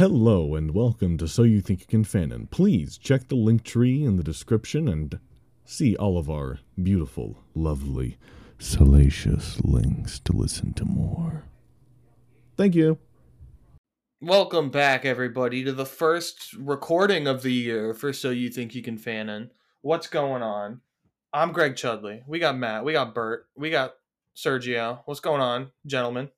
Hello and welcome to So You Think You Can Fanon. Please check the link tree in the description and see all of our beautiful, lovely, salacious links to listen to more. Thank you. Welcome back, everybody, to the first recording of the year for So You Think You Can Fanon. What's going on? I'm Greg Chudley. We got Matt. We got Bert. We got Sergio. What's going on, gentlemen?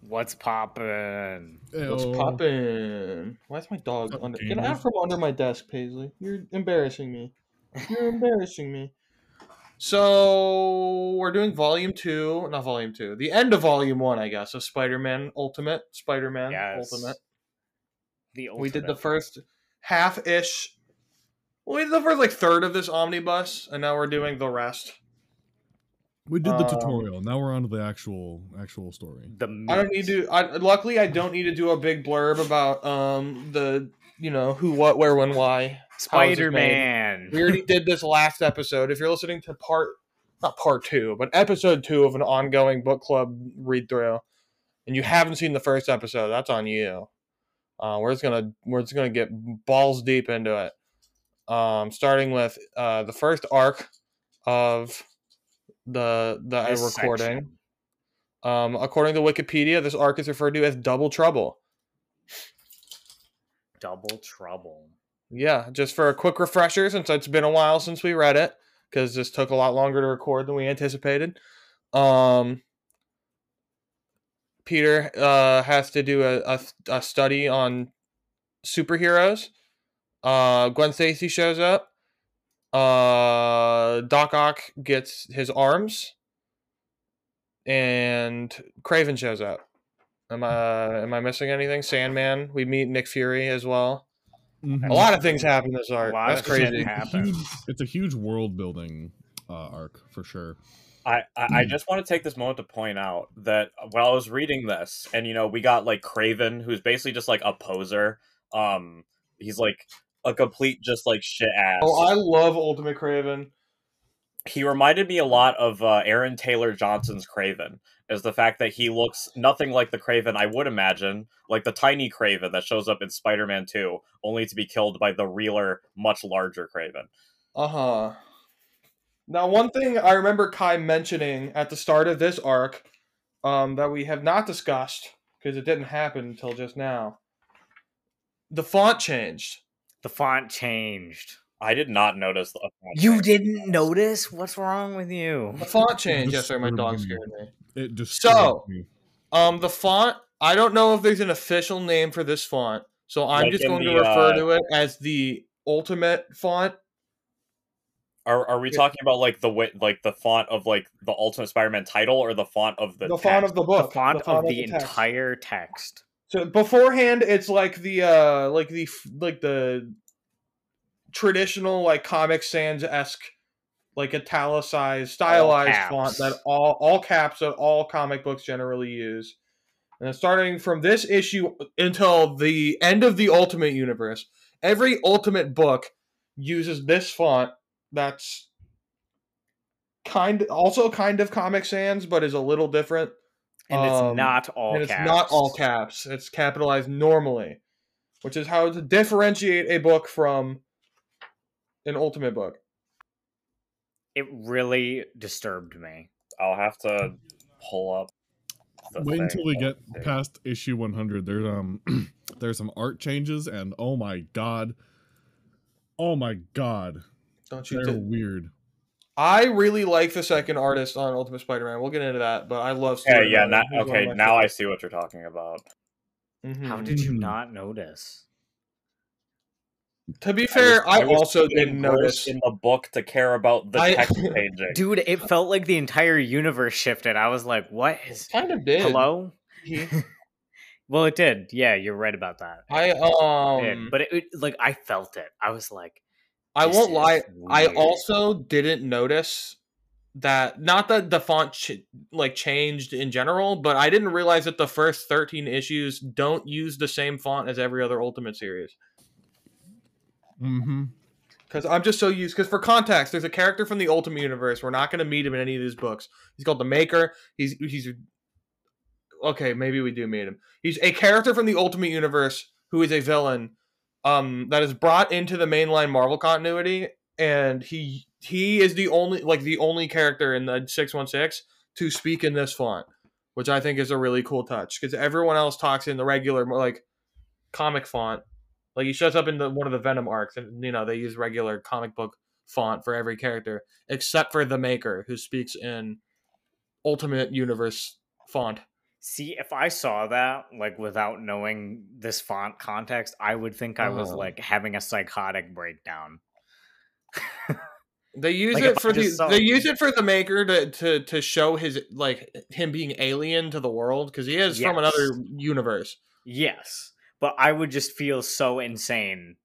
What's poppin'? What's poppin'? Why is my dog under? Get out from under my desk, Paisley. You're embarrassing me. You're embarrassing me. So we're doing the end of volume one, I guess, of Spider-Man Ultimate. Ultimate. The Ultimate. We did the first half-ish. We did the first like third of this omnibus, and now we're doing the rest. We did the tutorial. Now we're on to the actual story. Luckily, I don't need to do a big blurb about who, what, where, when, why. Spider-Man. We already did this last episode. If you're listening to episode 2 of an ongoing book club read through, and you haven't seen the first episode, that's on you. We're just gonna get balls deep into it. Starting with the first arc of the recording. According to Wikipedia, this arc is referred to as Double Trouble. Double Trouble. Yeah, just for a quick refresher, since it's been a while since we read it, because this took a lot longer to record than we anticipated. Peter has to do a study on superheroes. Gwen Stacy shows up. Doc Ock gets his arms, and Kraven shows up. Am I missing anything? Sandman. We meet Nick Fury as well. Mm-hmm. A lot of things happen this arc. That's crazy. It's a huge world building arc for sure. I just want to take this moment to point out that while I was reading this, and we got like Kraven, who's basically just like a poser. He's like a complete just like shit ass. Oh, I love Ultimate Kraven. He reminded me a lot of Aaron Taylor Johnson's Kraven, is the fact that he looks nothing like the Kraven I would imagine, like the tiny Kraven that shows up in Spider-Man 2, only to be killed by the realer, much larger Kraven. Uh-huh. Now, one thing I remember Kai mentioning at the start of this arc that we have not discussed, because it didn't happen until just now, the font changed. The font changed. I did not notice the font. You didn't notice? What's wrong with you? The font changed. Yes, sir. My dog scared me. It disturbed me. The font, I don't know if there's an official name for this font, so I'm just going to refer to it as the Ultimate font. Are we talking about like the font of like the Ultimate Spider-Man title, or the font of the text? Font of the book, the font of the entire text? So beforehand, it's like the the traditional like Comic Sans-esque, like italicized, stylized font that all caps that all comic books generally use. And starting from this issue until the end of the Ultimate Universe, every Ultimate book uses this font that's kind of Comic Sans, but is a little different. And it's not all caps. It's not all caps. It's capitalized normally, which is how to differentiate a book from an Ultimate book. It really disturbed me. I'll have to pull up. Wait until we get past issue 100. There's there's some art changes, and oh my god, they're weird. I really like the second artist on Ultimate Spider-Man. We'll get into that, but I love. Now I see what you're talking about. Mm-hmm. How did you not notice? To be fair, I also didn't notice in the book to care about the text changing. Dude, it felt like the entire universe shifted. I was like, what is... It kind of did. Hello? Yeah. Well, it did. Yeah, you're right about that. I felt it. I was like... I won't lie. Weird. I also didn't notice that... Not that the font changed in general, but I didn't realize that the first 13 issues don't use the same font as every other Ultimate series. Mm-hmm. Because for context, there's a character from the Ultimate Universe. We're not going to meet him in any of these books. He's called The Maker. He's okay, maybe we do meet him. He's a character from the Ultimate Universe who is a villain that is brought into the mainline Marvel continuity, and he is the only character in the 616 to speak in this font, which I think is a really cool touch because everyone else talks in the regular comic font. Like, he shows up in one of the Venom arcs, and they use regular comic book font for every character except for The Maker, who speaks in Ultimate Universe font. See, if I saw that, without knowing this font context, I would think I was, having a psychotic breakdown. They use it for The Maker to show his, him being alien to the world, because he is from another universe. Yes, but I would just feel so insane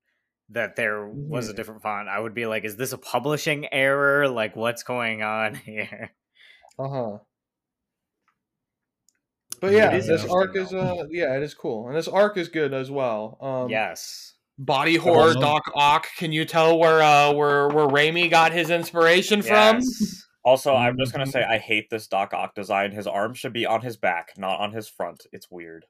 that there was a different font. I would be like, is this a publishing error? What's going on here? Uh-huh. But yeah, this arc is it is cool, and this arc is good as well. Yes, body horror, Doc Ock. Can you tell where Raimi got his inspiration from? Also, I'm just gonna say I hate this Doc Ock design. His arm should be on his back, not on his front. It's weird.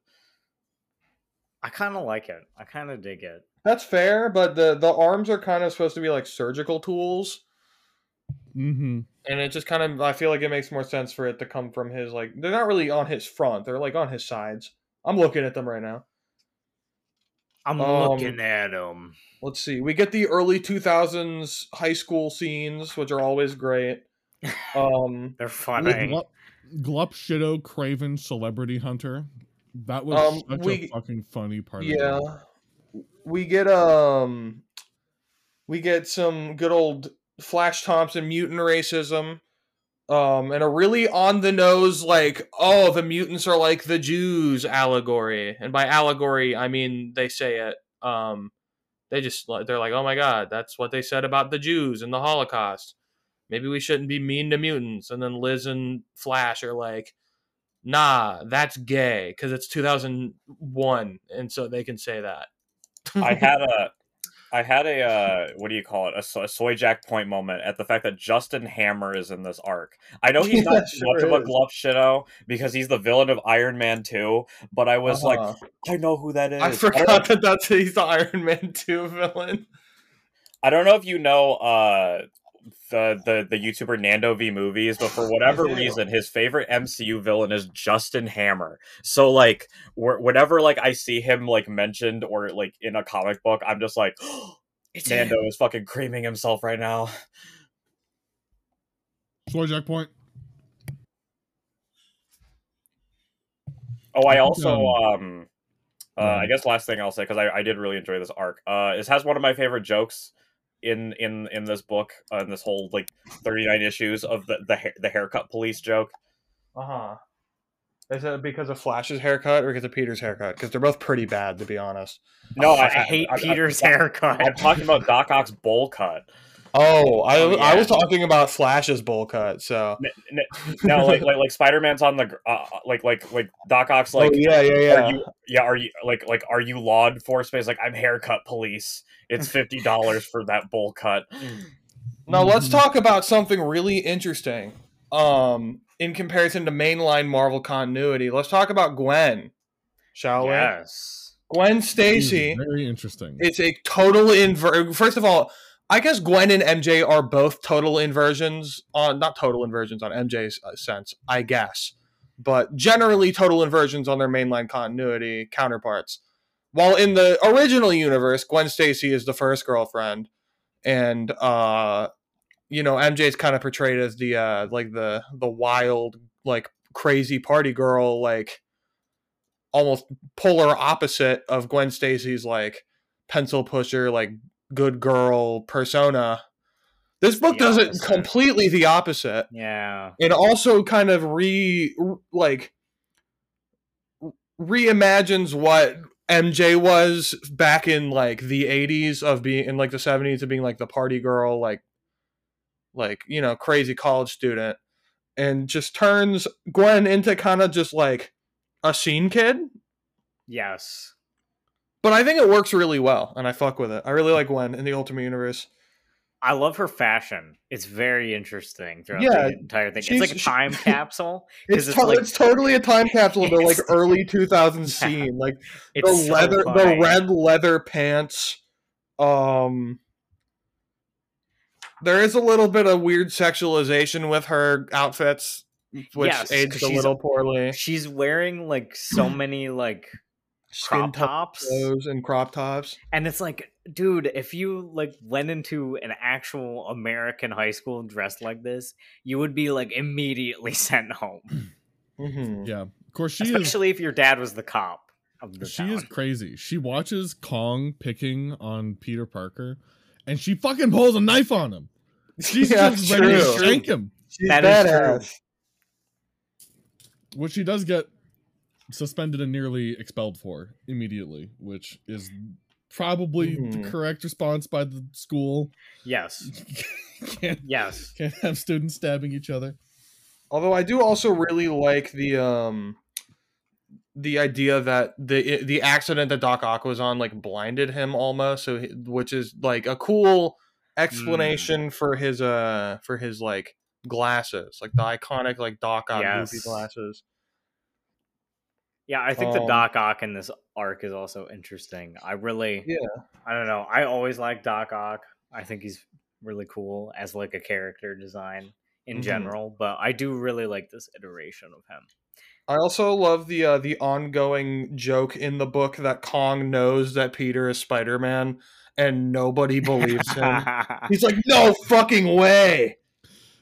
I kind of like it. I kind of dig it. That's fair, but the arms are kind of supposed to be like surgical tools. Mm-hmm. And it just kind of, I feel like it makes more sense for it to come from his, they're not really on his front. They're, on his sides. I'm looking at them right now. I'm looking at them. Let's see. We get the early 2000s high school scenes, which are always great. They're funny. Glup Shido Kraven Celebrity Hunter. That was such a fucking funny part of it. Yeah. We get some good old Flash Thompson mutant racism, and a really on the nose the mutants are like the Jews allegory, and by allegory I mean they say it. They're like, oh my god, that's what they said about the Jews in the Holocaust. Maybe we shouldn't be mean to mutants. And then Liz and Flash are like, nah, that's gay because it's 2001, and so they can say that. I had a a soy jack point moment at the fact that Justin Hammer is in this arc. I know he's not much of a Glup Shido because he's the villain of Iron Man 2, but I was I know who that is. I forgot that's he's the Iron Man 2 villain. I don't know if you know the YouTuber Nando V Movies, but for whatever reason, his favorite MCU villain is Justin Hammer. So whenever I see him mentioned or in a comic book, I'm just like, oh, Nando is fucking creaming himself right now. Sword Jack point. Oh, I also I guess last thing I'll say, because I did really enjoy this arc. It has one of my favorite jokes in this book, in this whole 39 issues of the haircut police joke. Is it because of Flash's haircut or because of Peter's haircut? Because they're both pretty bad, to be honest. No, I hate Peter's haircut. I'm talking about Doc Ock's bowl cut. Oh, I was talking about Flash's bowl cut. So no, like Spider-Man's on the Doc Ock's are you law enforcement? I'm haircut police. It's $50 for that bowl cut. Now let's talk about something really interesting. In comparison to mainline Marvel continuity, let's talk about Gwen, shall we? Yes, Gwen Stacy. Very interesting. It's a total first of all, I guess Gwen and MJ are both total inversions on, not total inversions on MJ's sense, I guess, but generally total inversions on their mainline continuity counterparts. While in the original universe, Gwen Stacy is the first girlfriend, and MJ's kind of portrayed as the the wild, crazy party girl, almost polar opposite of Gwen Stacy's pencil pusher, good girl persona. This book does it completely the opposite. Yeah. It also kind of reimagines what MJ was back in the 80s of being in the 70s of being the party girl, crazy college student, and just turns Gwen into kind of just a scene kid. Yes. But I think it works really well, and I fuck with it. I really like Gwen in the Ultimate Universe. I love her fashion. It's very interesting throughout the entire thing. It's like a time capsule. It's totally a time capsule of the like early 2000s scene. Like it's the red leather pants. There is a little bit of weird sexualization with her outfits, which aged a little poorly. She's wearing like so many like crop tops and crop tops, and it's like, dude, if you like went into an actual American high school dressed like this, you would be like immediately sent home. Mm-hmm. Yeah, of course. Especially if your dad was the cop of the town. She is crazy. She watches Kong picking on Peter Parker, and she fucking pulls a knife on him. She's just ready to shank him. That is true. Which she does get suspended and nearly expelled for immediately, which is probably the correct response by the school. Yes. Can't have students stabbing each other. Although I do also really like the idea that the accident that Doc Ock was on like blinded him almost, so which is like a cool explanation for his like glasses, like the iconic like Doc Ock movie glasses. Yeah, I think the Doc Ock in this arc is also interesting. I don't know. I always liked Doc Ock. I think he's really cool as like a character design in general, but I do really like this iteration of him. I also love the ongoing joke in the book that Kong knows that Peter is Spider-Man and nobody believes him. He's like, no fucking way.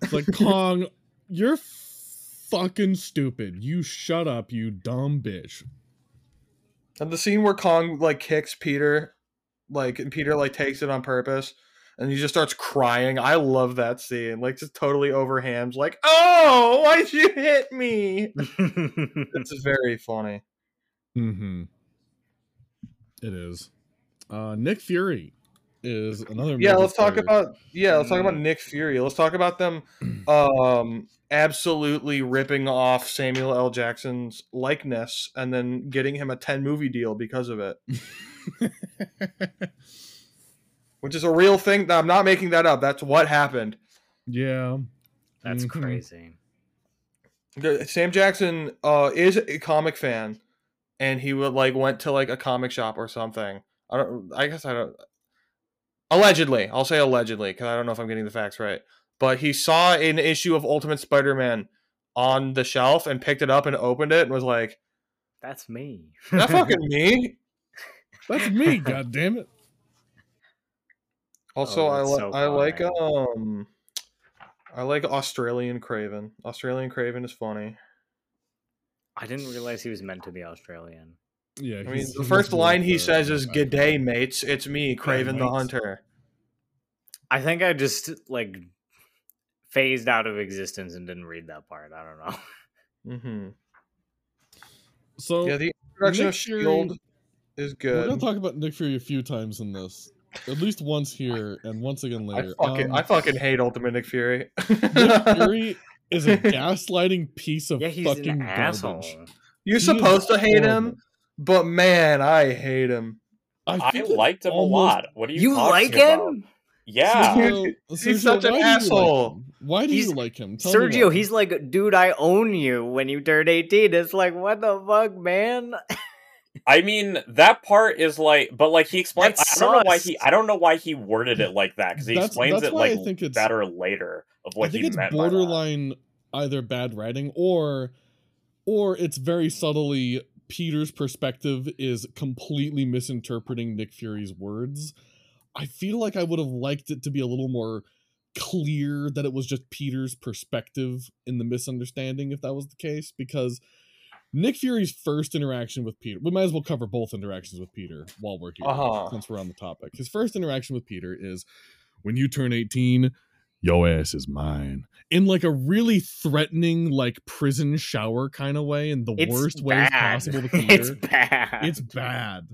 It's like, Kong, you're fucking stupid. You shut up, you dumb bitch. And the scene where Kong like kicks Peter, like, and Peter like takes it on purpose and he just starts crying. I love that scene. Like, just totally overhands, like, oh, why'd you hit me? It's very funny. It is. Nick Fury is another let's talk about Nick Fury. Let's talk about them absolutely ripping off Samuel L. Jackson's likeness and then getting him a 10-movie deal because of it. Which is a real thing. I'm not making that up. That's what happened. Yeah. That's crazy. Sam Jackson is a comic fan, and he would like went to like a comic shop or something. Allegedly, I'll say allegedly, because I don't know if I'm getting the facts right. But he saw an issue of Ultimate Spider-Man on the shelf and picked it up and opened it and was like, "That's me. That's fucking me. That's me. God damn it." Also, I like Australian Kraven. Australian Kraven is funny. I didn't realize he was meant to be Australian. Yeah, I mean, the first line he says is "G'day, mates. It's me, Kraven the Hunter." I think I just like phased out of existence and didn't read that part. I don't know. So yeah, the introduction of S.H.I.E.L.D. is good. We're gonna talk about Nick Fury a few times in this, at least once here and once again later. I fucking hate Ultimate Nick Fury. Nick Fury is a gaslighting piece of fucking garbage. Asshole. You're supposed to hate him. But man, I hate him. I liked him a lot. What do you like him? About? Yeah, he's such an asshole. Why do you like him, Sergio? He's like, dude, I own you when you turn 18. It's like, what the fuck, man? I mean, that part is like, but like he explains. I don't know why he worded it like that, because he explains it like better later of what he meant. I think it's borderline either bad writing or it's very subtly. Peter's perspective is completely misinterpreting Nick Fury's words. I feel like I would have liked it to be a little more clear that it was just Peter's perspective in the misunderstanding, if that was the case, because Nick Fury's first interaction with Peter, we might as well cover both interactions with Peter while we're here, since we're on the topic. His first interaction with Peter is, when you turn 18, your ass is mine, in like a really threatening, like prison shower kind of way, in the worst way possible to Peter. It's bad.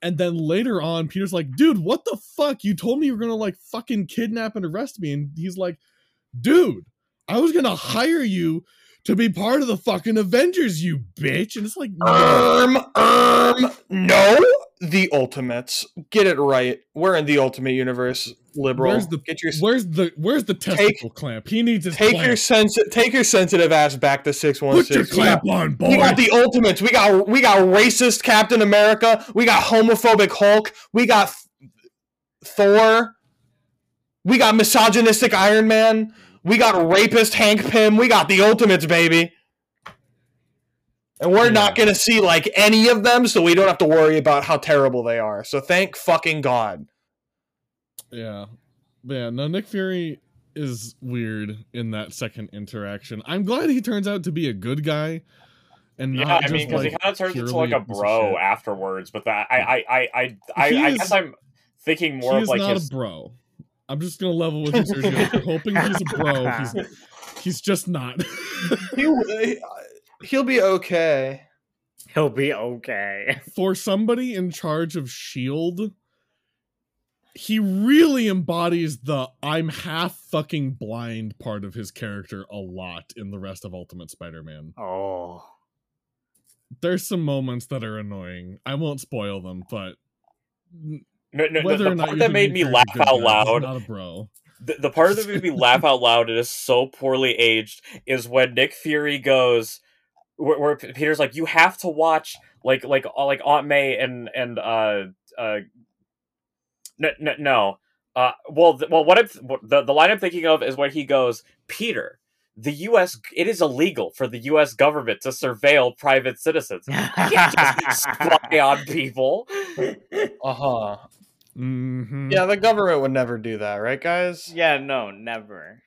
And then later on, Peter's like, dude, what the fuck? You told me you were gonna like fucking kidnap and arrest me. And he's like, dude, I was gonna hire you to be part of the fucking Avengers, you bitch. And it's like, no, the Ultimates. Get it right. We're in the Ultimate Universe. liberal. Where's the testicle clamp? He needs his clamp. Take your sensitive ass back to 616. Put your clamp on, boy. We got the Ultimates. We got racist Captain America. We got homophobic Hulk. We got Thor. We got misogynistic Iron Man. We got rapist Hank Pym. We got the Ultimates, baby. And we're not going to see, like, any of them, so we don't have to worry about how terrible they are. So thank fucking God. Yeah. Yeah, no, Nick Fury is weird in that second interaction. I'm glad he turns out to be a good guy. And yeah, I mean, because like, he kind of turns into, like, a bro afterwards. But that, I guess I'm thinking more of, like, his... He's not a bro. I'm just going to level with you, Sergio. You're hoping he's a bro. He's just not. He'll be okay. He'll be okay. For somebody in charge of S.H.I.E.L.D., he really embodies the I'm half fucking blind part of his character a lot in the rest of Ultimate Spider-Man. Oh. There's some moments that are annoying. I won't spoil them, but... No, the part that made me laugh out loud... Not a bro. The part that made me laugh out loud and is so poorly aged is when Nick Fury goes... Where Peter's like, you have to watch like Aunt May the line I'm thinking of is when he goes, Peter, the U.S. it is illegal for the U.S. government to surveil private citizens. You can't just spy on people. Mm-hmm. Yeah, the government would never do that, right, guys? Yeah, no, never.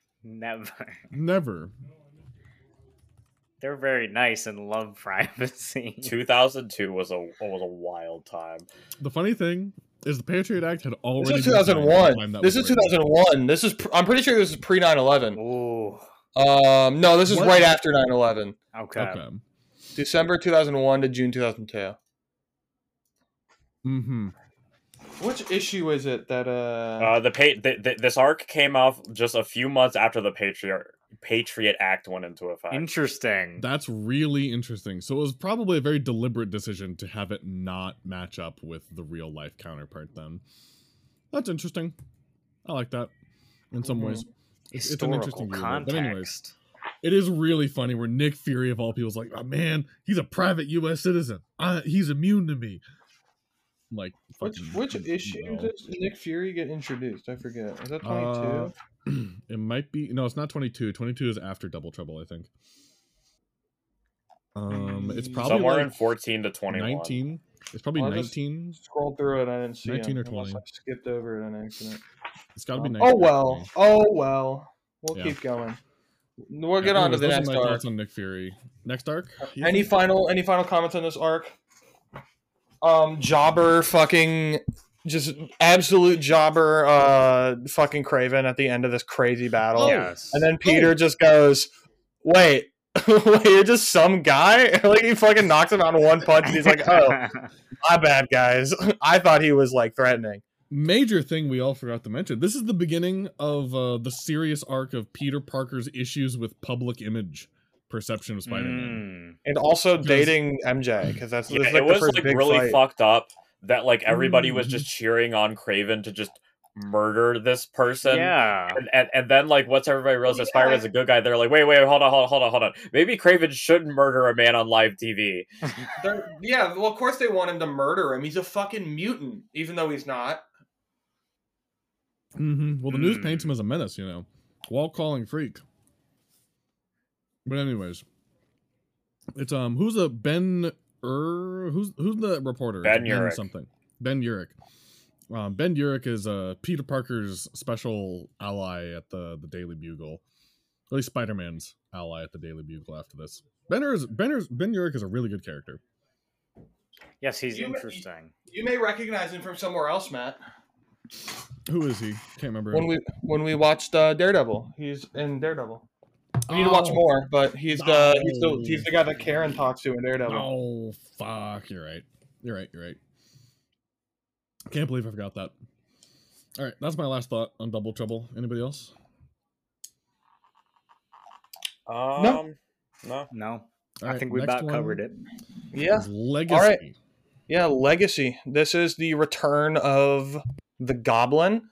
They're very nice and love privacy. 2002 was a wild time. The funny thing is the Patriot Act had already... This is 2001. This is 2001. This is... I'm pretty sure this is pre-9/11. Ooh. No, this is right after 9/11. Okay. December 2001 to June 2002. Mm-hmm. Which issue is it that... This arc came out just a few months after the Patriot Act went into effect. Interesting. That's really interesting. So it was probably a very deliberate decision to have it not match up with the real life counterpart then. That's interesting. I like that in some ways. It's an interesting context. But anyways, it is really funny where Nick Fury of all people is like, oh man, he's a private U.S. citizen. He's immune to me. Like, which issue does Nick Fury get introduced? I forget. Is that 22? It might be. No, it's not 22. 22 is after Double Trouble, I think. It's probably somewhere in 14 to 21. 19. It's probably 19. Scrolled through it. I didn't see 19 or 20. I skipped over it on accident. It's got to be 19. Oh well. We'll keep going. We'll get on to the next arc. On Nick Fury. Next arc. Any final comments on this arc? Jobber fucking. Just absolute jobber fucking Kraven at the end of this crazy battle. Oh, yes. And then Peter just goes, wait, you're just some guy? Like, he fucking knocks him out in one punch and he's like, oh, my bad, guys. I thought he was, like, threatening. Major thing we all forgot to mention. This is the beginning of the serious arc of Peter Parker's issues with public image. Perception of Spider-Man. And also dating MJ. Because that's it was really fucked up. That, like, everybody was just cheering on Kraven to just murder this person. Yeah. And then, like, once everybody realized that Spider-Man's a good guy, they're like, wait, hold on. Maybe Kraven shouldn't murder a man on live TV. Yeah, well, of course they want him to murder him. He's a fucking mutant, even though he's not. Mm-hmm. Well, the news paints him as a menace, you know. Wall-calling freak. But anyways. It's, who's a Ben... who's the reporter? Ben Urich. Ben Urich. Ben Urich is Peter Parker's special ally at the Daily Bugle. At least Spider-Man's ally at the Daily Bugle after this. Ben Urich is a really good character. Yes, he's interesting. You may recognize him from somewhere else, Matt. Who is he? Can't remember. When we watched Daredevil. He's in Daredevil. We need to watch more, but he's the guy that Karen talks to in Daredevil. Oh, fuck. You're right. Can't believe I forgot that. All right, that's my last thought on Double Trouble. Anybody else? No. Right, I think we about covered it. Yeah. Legacy. All right. Yeah, Legacy. This is the return of the Goblin.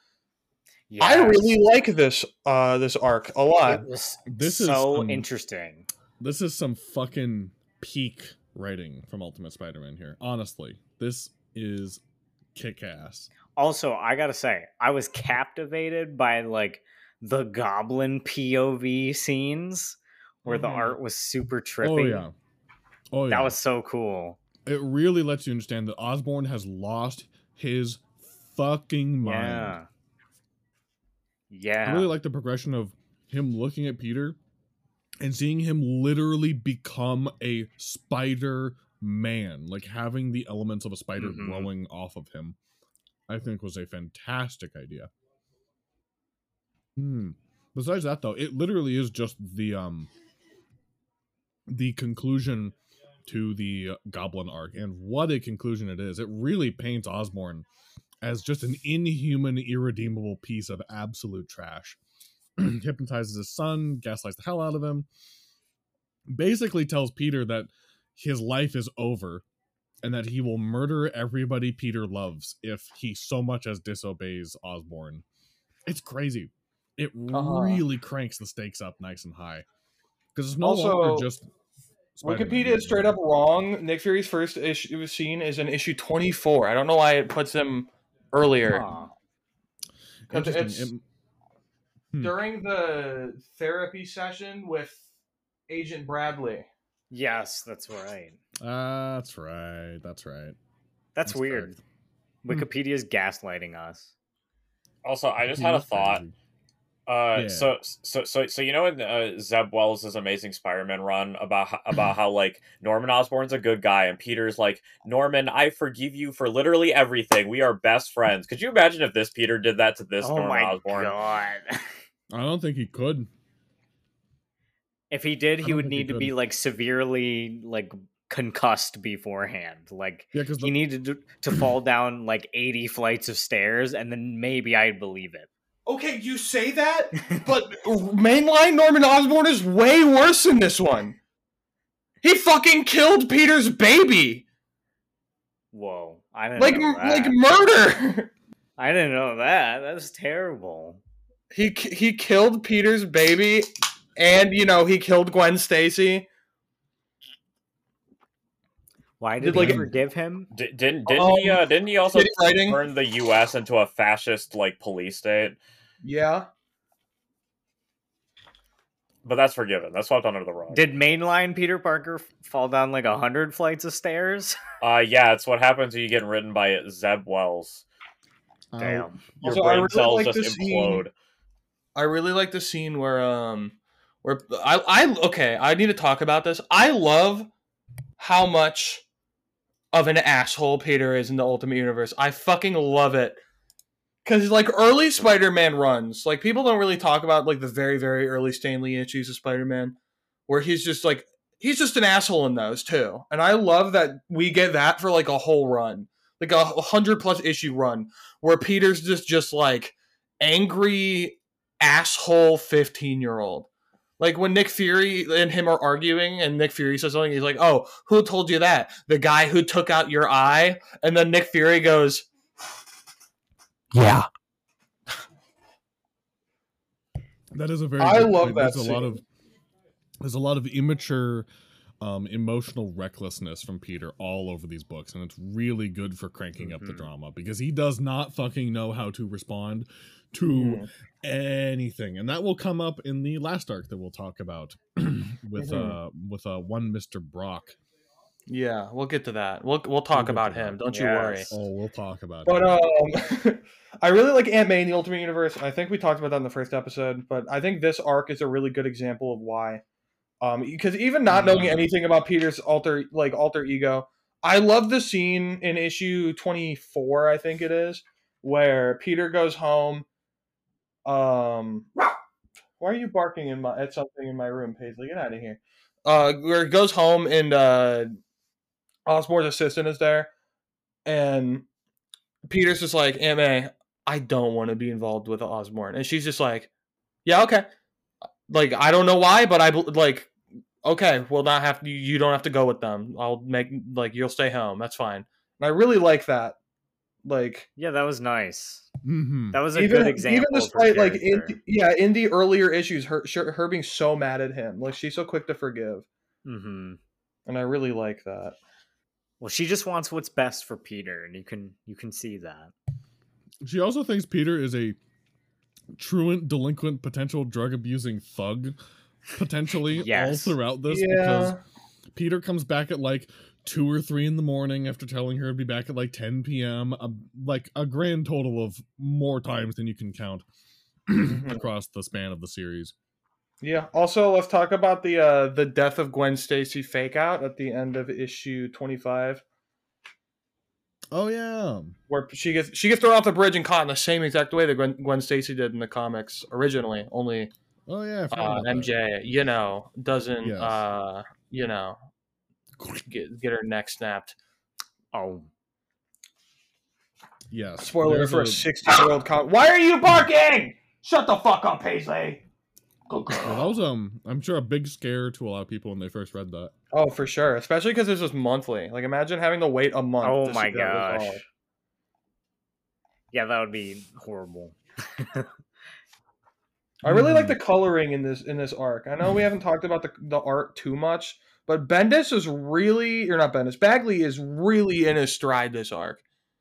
Yes. I really like this this arc a lot. This is so interesting. This is some fucking peak writing from Ultimate Spider-Man here. Honestly, this is kick-ass. Also, I gotta say, I was captivated by like the goblin POV scenes where the art was super trippy. Oh yeah, that was so cool. It really lets you understand that Osborn has lost his fucking mind. Yeah. I really like the progression of him looking at Peter and seeing him literally become a Spider-Man, like having the elements of a spider glowing off of him. I think was a fantastic idea. Besides that, though, it literally is just the conclusion to the Goblin arc, and what a conclusion it is. It really paints Osborn as just an inhuman, irredeemable piece of absolute trash. Hypnotizes his son, gaslights the hell out of him, basically tells Peter that his life is over and that he will murder everybody Peter loves if he so much as disobeys Osborn. It's crazy. It really cranks the stakes up nice and high. Because it's no longer just... Spider-Man. Wikipedia is straight up wrong. Nick Fury's first issue scene is in issue 24. I don't know why it puts him earlier. It's during the therapy session with Agent Bradley. Yes, that's right. That's right. That's weird. Correct. Wikipedia's gaslighting us. Also, I just had a thought. So you know in Zeb Wells' Amazing Spider-Man run about how like Norman Osborn's a good guy and Peter's like, Norman, I forgive you for literally everything. We are best friends. Could you imagine if this Peter did that to this Norman Osborn? Oh my god! I don't think he could. If he did, he would need to be like severely like concussed beforehand. Like he needed to fall down like 80 flights of stairs, and then maybe I'd believe it. Okay, you say that, but mainline Norman Osborn is way worse in this one. He fucking killed Peter's baby. Whoa, I didn't know that. Like murder. I didn't know that. That's terrible. He killed Peter's baby, and you know he killed Gwen Stacy. Why did he forgive him? Didn't he also turn the U.S. into a fascist like police state? Yeah. But that's forgiven. That's swept under the rug. Did mainline Peter Parker fall down like 100 flights of stairs? Yeah, it's what happens when you get ridden by Zeb Wells. Damn. Your brain cells just implode. I really like the scene where I need to talk about this. I love how much of an asshole Peter is in the Ultimate Universe. I fucking love it. Because, like, early Spider-Man runs, like, people don't really talk about, like, the very, very early Stan Lee issues of Spider-Man, where he's just, like, he's just an asshole in those, too. And I love that we get that for, like, a whole run. Like, a 100-plus issue run, where Peter's just like, angry asshole 15-year-old. Like, when Nick Fury and him are arguing, and Nick Fury says something, he's like, oh, who told you that? The guy who took out your eye? And then Nick Fury goes, yeah. That is a very... I love that scene. There's a lot of immature, emotional recklessness from Peter all over these books, and it's really good for cranking up the drama, because he does not fucking know how to respond to anything, and that will come up in the last arc that we'll talk about with one Mr. Brock. Yeah, we'll get to that. We'll talk about him. Don't you worry. Oh, we'll talk about him. But I really like Aunt May in the Ultimate Universe. I think we talked about that in the first episode, but I think this arc is a really good example of why. Because even not knowing anything about Peter's alter ego, I love the scene in issue 24, I think it is, where Peter goes home. Why are you barking at something in my room, Paisley? Get out of here. Where he goes home and Osborn's assistant is there, and Peter's just like, Aunt May, I don't want to be involved with Osborn, and she's just like, yeah, okay. Like, I don't know why, but okay, we'll not have to, you don't have to go with them. You'll stay home. That's fine. And I really like that. Like, yeah, that was nice. Mm-hmm. That was a good example. Even despite, like, in the earlier issues, her being so mad at him, like, she's so quick to forgive. Mm-hmm. And I really like that. Well, she just wants what's best for Peter, and you can see that. She also thinks Peter is a truant, delinquent, potential drug-abusing thug, potentially, yes, all throughout this, because Peter comes back at, like, 2 or 3 in the morning after telling her to be back at, like, 10 p.m., like, a grand total of more times than you can count across the span of the series. Yeah, also, let's talk about the death of Gwen Stacy fake-out at the end of issue 25. Oh, yeah. Where she gets thrown off the bridge and caught in the same exact way that Gwen Stacy did in the comics originally, only MJ, you know, doesn't, you know, get her neck snapped. Oh. Yeah. Spoiler for a 60-year-old comic. Why are you barking? Shut the fuck up, Paisley. Well, that was, I'm sure, a big scare to a lot of people when they first read that. Oh, for sure. Especially because this was monthly. Like, imagine having to wait a month. Oh, my gosh. Yeah, that would be horrible. I really like the coloring in this arc. I know we haven't talked about the art too much, but Bagley is really in his stride this arc.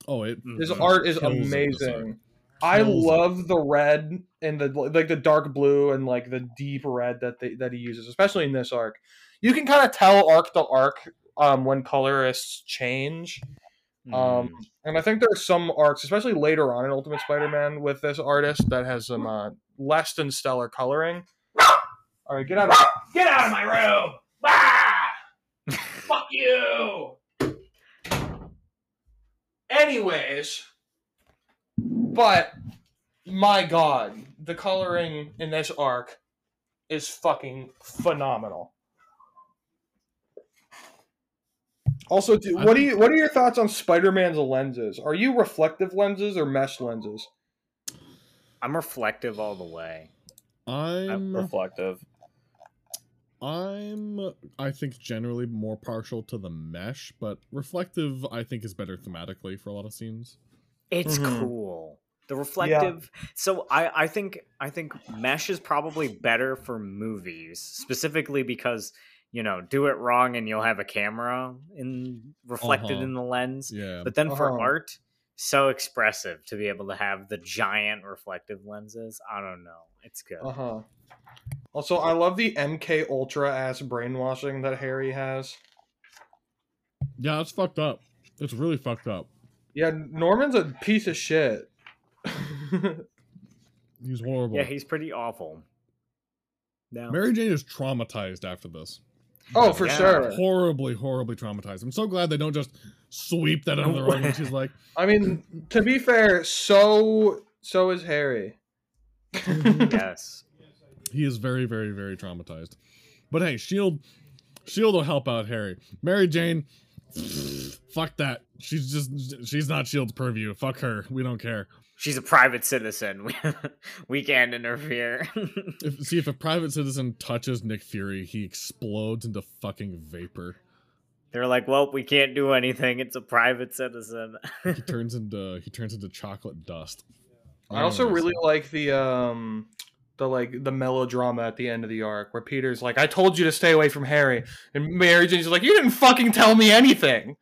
Oh, his art is amazing. I love the red and the, like, the dark blue and, like, the deep red that he uses, especially in this arc. You can kind of tell arc to arc when colorists change. And I think there's some arcs, especially later on in Ultimate Spider-Man, with this artist that has some less than stellar coloring. All right, get out of my room! Ah! Fuck you! Anyways, but my God, the coloring in this arc is fucking phenomenal. Also, what are your thoughts on Spider-Man's lenses? Are you reflective lenses or mesh lenses? I'm reflective all the way. I'm reflective. I think generally more partial to the mesh, but reflective I think is better thematically for a lot of scenes. It's cool. The reflective. Yeah. So I think mesh is probably better for movies, specifically because, you know, do it wrong and you'll have a camera reflected in the lens. Yeah. But then for art, so expressive to be able to have the giant reflective lenses. I don't know. It's good. Also, I love the MK Ultra ass brainwashing that Harry has. Yeah, it's fucked up. It's really fucked up. Yeah, Norman's a piece of shit. He's horrible. Yeah, he's pretty awful. No. Mary Jane is traumatized after this. Oh, for sure. Horribly, horribly traumatized. I'm so glad they don't just sweep that under the rug. And she's like, I mean, to be fair, so is Harry. Yes. He is very, very, very traumatized. But hey, S.H.I.E.L.D. will help out Harry. Mary Jane, fuck that. She's not S.H.I.E.L.D.'s purview. Fuck her. We don't care. She's a private citizen. We can't interfere. If a private citizen touches Nick Fury, he explodes into fucking vapor. They're like, well, we can't do anything. It's a private citizen. he turns into chocolate dust. I also really like the melodrama at the end of the arc where Peter's like, I told you to stay away from Harry, and Mary Jane's like, you didn't fucking tell me anything.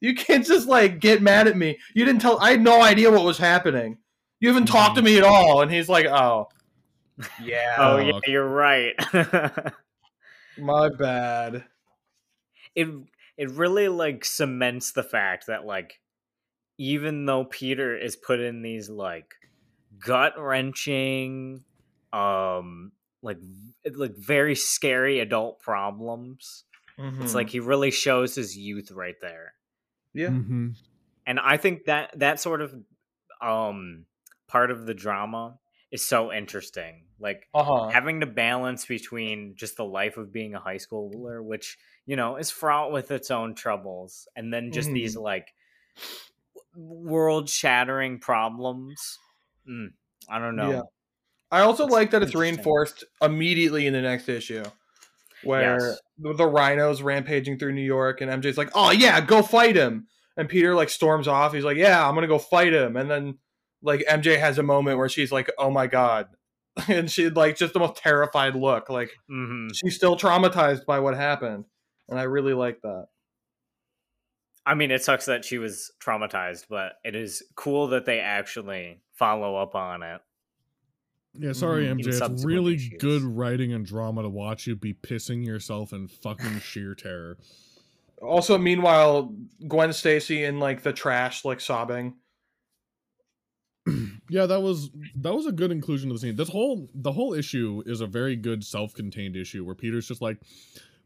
You can't just, like, get mad at me. You didn't tell... I had no idea what was happening. You haven't talked to me at all. And he's like, oh. Yeah. Oh, yeah, you're right. My bad. It really, like, cements the fact that, like, even though Peter is put in these, like, gut-wrenching, like very scary adult problems, it's like he really shows his youth right there. Yeah. Mm-hmm. And I think that sort of part of the drama is so interesting. Like having to balance between just the life of being a high schooler, which, you know, is fraught with its own troubles, and then just these, like, world shattering problems. I don't know. Yeah. I also like that it's reinforced immediately in the next issue, where the rhinos rampaging through New York, and MJ's like, oh yeah, go fight him. And Peter like storms off. He's like, yeah, I'm going to go fight him. And then like MJ has a moment where she's like, oh my God. And she like just the most terrified look. Like she's still traumatized by what happened. And I really like that. I mean, it sucks that she was traumatized, but it is cool that they actually follow up on it. Yeah, sorry, MJ. It's really good writing and drama to watch you be pissing yourself in fucking sheer terror. Also, meanwhile, Gwen Stacy in like the trash, like sobbing. Yeah, that was a good inclusion of the scene. The whole issue is a very good self-contained issue where Peter's just like,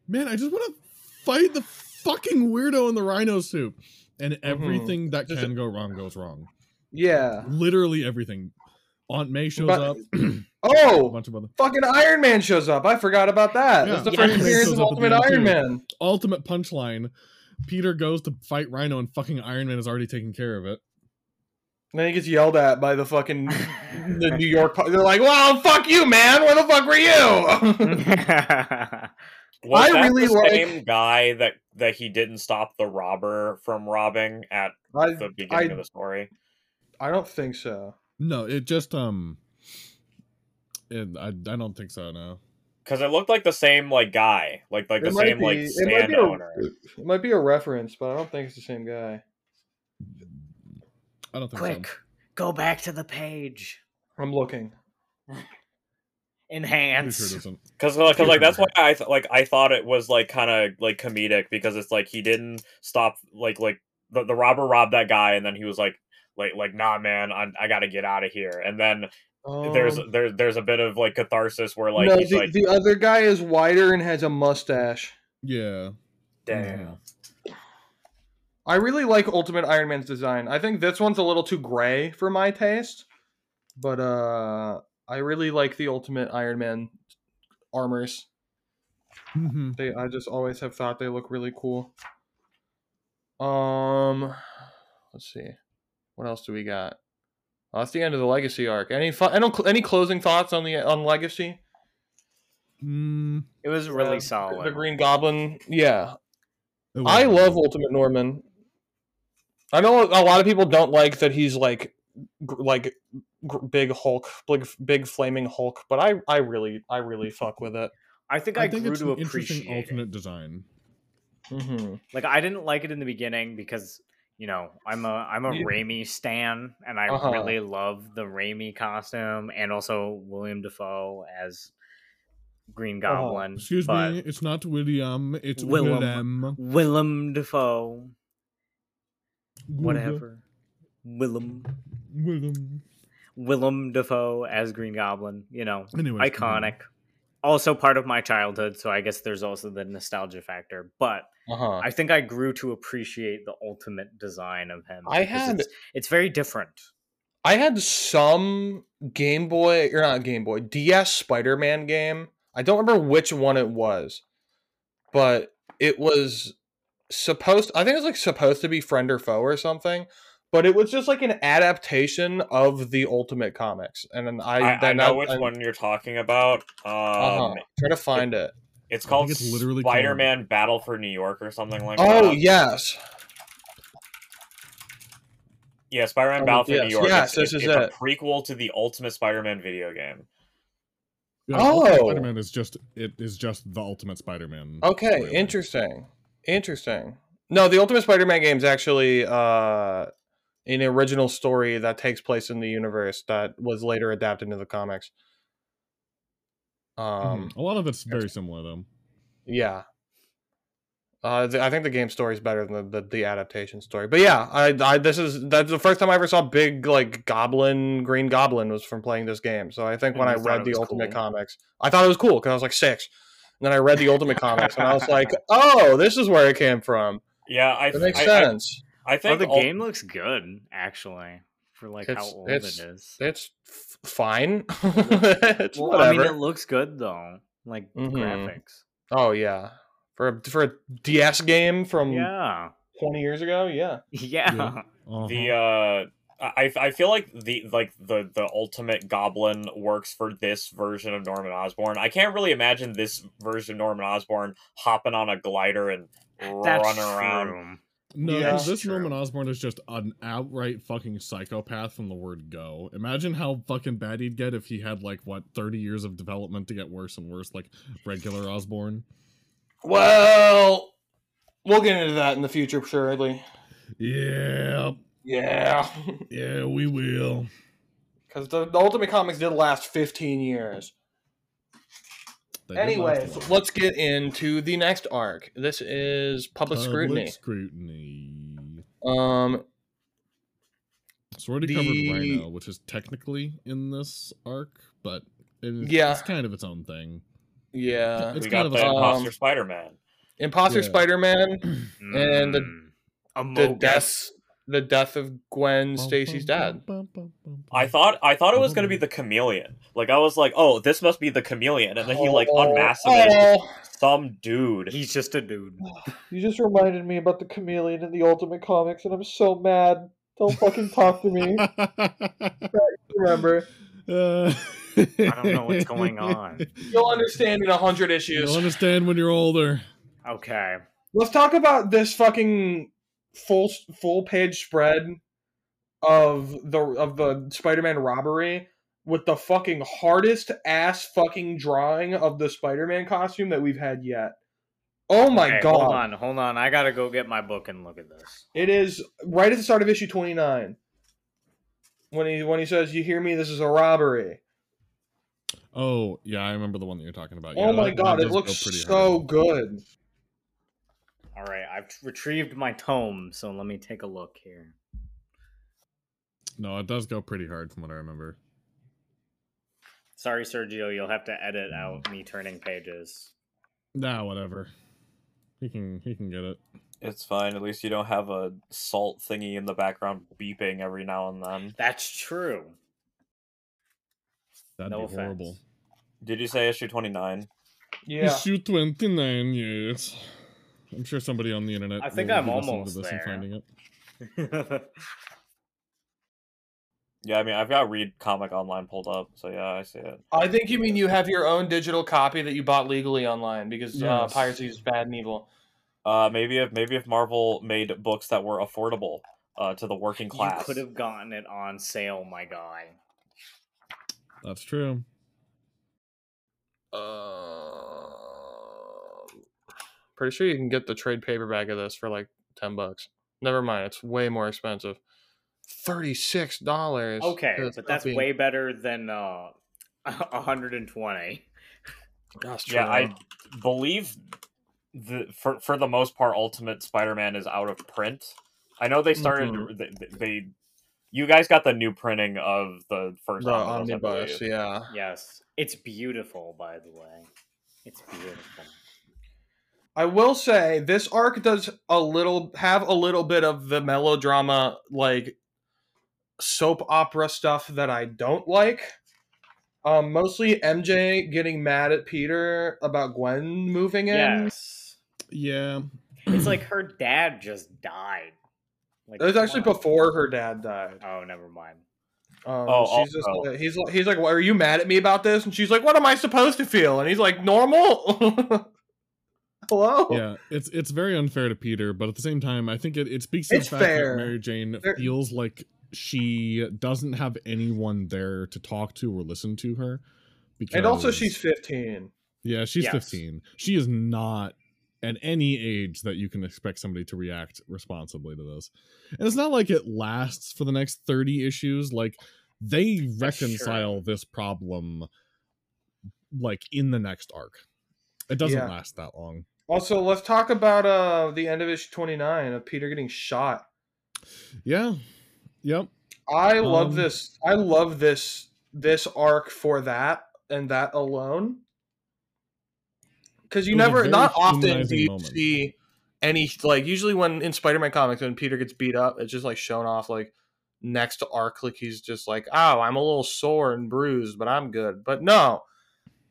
man, I just want to fight the fucking weirdo in the rhino soup, and everything that can go wrong goes wrong. Yeah, literally everything. Aunt May shows up. Oh, fucking Iron Man shows up. I forgot about that. Yeah. That's the first appearance of Ultimate Iron Man. Ultimate punchline. Peter goes to fight Rhino and fucking Iron Man is already taking care of it. And then he gets yelled at by the fucking the New York. They're like, well, fuck you, man. Where the fuck were you? Was I that really the same guy that he didn't stop the robber from robbing at the beginning of the story? I don't think so. No, it just I don't think so. No, because it looked like the same like guy, like the same like stand owner. It might be a reference, but I don't think it's the same guy. I don't think. Quick, so. Go back to the page. I'm looking. Enhance, because sure like that's why I thought it was like kind of like comedic because it's like he didn't stop like the robber robbed that guy and then he was like. Like, nah, man, I gotta get out of here. And then there's a bit of like catharsis where like, no, he's like the other guy is wider and has a mustache. Yeah, damn. Yeah. I really like Ultimate Iron Man's design. I think this one's a little too gray for my taste, but I really like the Ultimate Iron Man armors. I just always have thought they look really cool. Let's see. What else do we got? Oh, that's the end of the Legacy arc. Any closing thoughts on Legacy? It was really solid. The Green Goblin, yeah. I love Ultimate Norman. I know a lot of people don't like that he's like big Hulk, big flaming Hulk, but I really fuck with it. I think grew to appreciate an alternate design. Like I didn't like it in the beginning because. You know, I'm a Raimi stan, and I really love the Raimi costume, and also William Dafoe as Green Goblin. Excuse me, it's not William, it's Willem. Willem Dafoe. Whatever. Willem Dafoe as Green Goblin. You know, anyways, iconic. Also part of my childhood, so I guess there's also the nostalgia factor. But I think I grew to appreciate the ultimate design of him. It's very different. I had some DS Spider-Man game. I don't remember which one it was, but it was supposed to be Friend or Foe or something. But it was just like an adaptation of the Ultimate comics, and then I know which one you're talking about. Try to find it. It's called Spider-Man Battle for New York or something like that. Oh yes, yeah, Spider-Man Battle for New York. Yes, it's a prequel to the Ultimate Spider-Man video game. Yeah, Spider-Man is just the Ultimate Spider-Man. Okay, Spider-Man. Interesting. No, the Ultimate Spider-Man game is actually. An original story that takes place in the universe that was later adapted into the comics. A lot of it's very similar, though. Yeah. I think the game story is better than the adaptation story. But yeah, that's the first time I ever saw big like Green Goblin was from playing this game. So I think when I read the Ultimate comics, I thought it was cool because I was like 6. And then I read the Ultimate comics and I was like, oh, this is where it came from. Yeah, that makes sense. I think the game looks good, actually, for like how old it is. It's fine. It's whatever. I mean, it looks good though, like graphics. Oh yeah, for a DS game from 20 years ago, yeah. I feel like the Ultimate Goblin works for this version of Norman Osborn. I can't really imagine this version of Norman Osborn hopping on a glider and running around. No, yeah, this true. Norman Osborn is just an outright fucking psychopath from the word go. Imagine how fucking bad he'd get if he had, like, what, 30 years of development to get worse and worse, like regular Osborn. Well, we'll get into that in the future, surely. Yeah. Yeah. Yeah, we will. Because the Ultimate Comics did last 15 years. Anyways, let's get into the next arc. This is Public Scrutiny. So we already covered Rhino, which is technically in this arc, but it's kind of its own thing. Yeah. It's kind of the Imposter Spider-Man. Spider-Man and the death of Gwen Stacy's dad. I thought it was going to be the Chameleon. Like, I was like, oh, this must be the Chameleon. And then he, like, unmasked some dude. He's just a dude. You just reminded me about the Chameleon in the Ultimate Comics, and I'm so mad. Don't fucking talk to me. Remember. I don't know what's going on. You'll understand in 100 issues. You'll understand when you're older. Okay. Let's talk about this fucking... full page spread of the Spider-Man robbery with the fucking hardest ass fucking drawing of the Spider-Man costume that we've had yet. Oh my god. Hold on. I gotta go get my book and look at this. It is right at the start of issue 29. When he says, "You hear me, this is a robbery." Oh, yeah, I remember the one that you're talking about. Oh my god, it looks so good. All right, I've retrieved my tome, so let me take a look here. No, it does go pretty hard from what I remember. Sorry, Sergio, you'll have to edit out me turning pages. Nah, whatever. He can get it. It's fine. At least you don't have a salt thingy in the background beeping every now and then. That's true. That'd be horrible. Did you say issue 29? Yeah. Issue 29, yes. I'm sure somebody on the internet. I think I'm almost there. And finding it. Yeah, I mean, I've got Read Comic Online pulled up, so yeah, I see it. I think you mean you have your own digital copy that you bought legally online because piracy is bad and evil. Maybe if Marvel made books that were affordable to the working class, you could have gotten it on sale. My guy. That's true. Pretty sure you can get the trade paperback of this for like $10. Never mind, it's way more expensive. $36. Okay, but that's way better than 120. Gosh, yeah, I believe for the most part, Ultimate Spider-Man is out of print. I know they started. You guys got the new printing of the first omnibus. Yeah. Yes, it's beautiful. By the way, it's beautiful. I will say this arc does have a little bit of the melodrama, like soap opera stuff that I don't like. Mostly MJ getting mad at Peter about Gwen moving in. Yes. Yeah. It's like her dad just died. Like, it was actually before her dad died. Oh, never mind. He's like, well, are you mad at me about this? And she's like, what am I supposed to feel? And he's like, normal. Hello? Yeah, it's very unfair to Peter, but at the same time, I think it speaks to the fact that Mary Jane feels like she doesn't have anyone there to talk to or listen to her. Because, and also, she's 15. Yeah, she's 15. She is not at any age that you can expect somebody to react responsibly to this. And it's not like it lasts for the next 30 issues. Like, they reconcile this problem, like, in the next arc. It doesn't last that long. Also, let's talk about the end of issue 29 of Peter getting shot. Yeah. Yep. I love this. I love this arc for that and that alone. Because not often do you see any, like, usually when in Spider-Man comics when Peter gets beat up, it's just like shown off like next arc, like he's just like, oh, I'm a little sore and bruised, but I'm good. But no.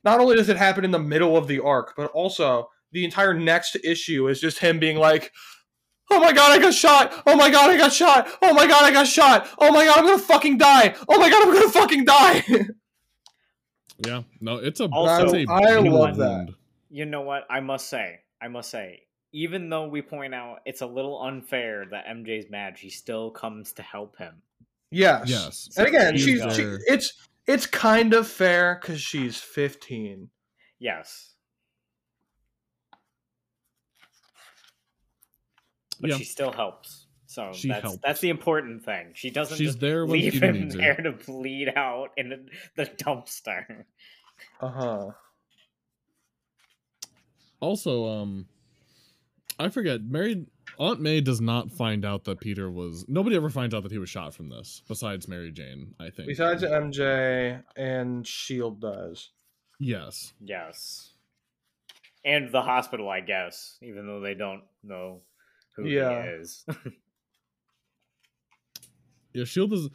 Not only does it happen in the middle of the arc, but also the entire next issue is just him being like, oh my god, I got shot! Oh my god, I got shot! Oh my god, I got shot! Oh my god, I'm gonna fucking die! Oh my god, I'm gonna fucking die! Yeah, no, it's a... I love that. You know what? I must say, even though we point out it's a little unfair that MJ's mad, she still comes to help him. Yes. Yes. So and again, it's kind of fair because she's 15. Yes. But she still helps. So that's the important thing. She doesn't leave him there to bleed out in the dumpster. Uh-huh. Also, I forget, Aunt May does not find out that Peter was... Nobody ever finds out that he was shot from this, besides Mary Jane, I think. Besides MJ, and S.H.I.E.L.D. does. Yes. Yes. And the hospital, I guess, even though they don't know who he is. Yeah, S.H.I.E.L.D. is...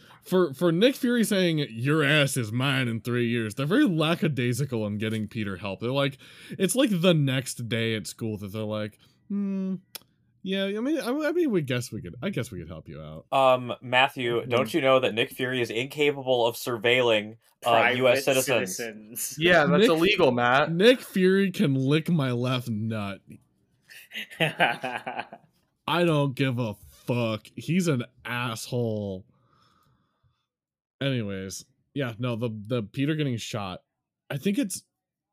For Nick Fury saying, your ass is mine in 3 years, they're very lackadaisical in getting Peter help. They're like... It's like the next day at school that they're like, yeah, I mean, I guess we could help you out. Matthew, don't you know that Nick Fury is incapable of surveilling U.S. citizens? Yeah, that's illegal, Matt. Nick Fury can lick my left nut. I don't give a fuck. He's an asshole. Anyways, yeah, no, the Peter getting shot, I think it's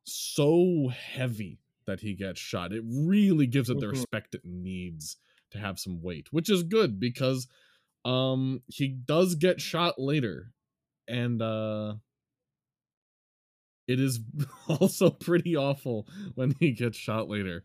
so heavy that he gets shot. It really gives it the respect it needs to have some weight, which is good because he does get shot later, and it is also pretty awful when he gets shot later.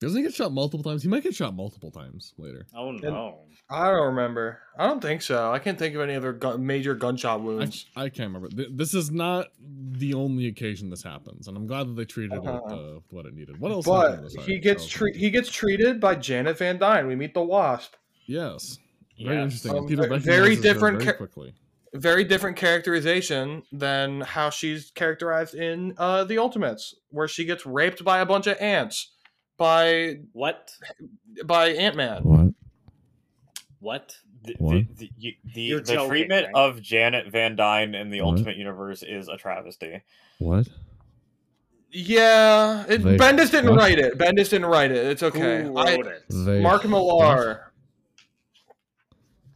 Doesn't he get shot multiple times? He might get shot multiple times later. Oh no. I don't remember. I don't think so. I can't think of any other major gunshot wounds. I can't remember. This is not the only occasion this happens, and I'm glad that they treated it with what it needed. What else? But he gets treated by Janet Van Dyne. We meet the Wasp. Yes. Very interesting. Peter very different very quickly. Very different characterization than how she's characterized in The Ultimates, where she gets raped by a bunch of ants. By Ant-Man. What? The joking, treatment right? of Janet Van Dyne in the Ultimate Universe is a travesty. What? Yeah. Bendis didn't write it. It's okay. Who wrote it? Mark Millar.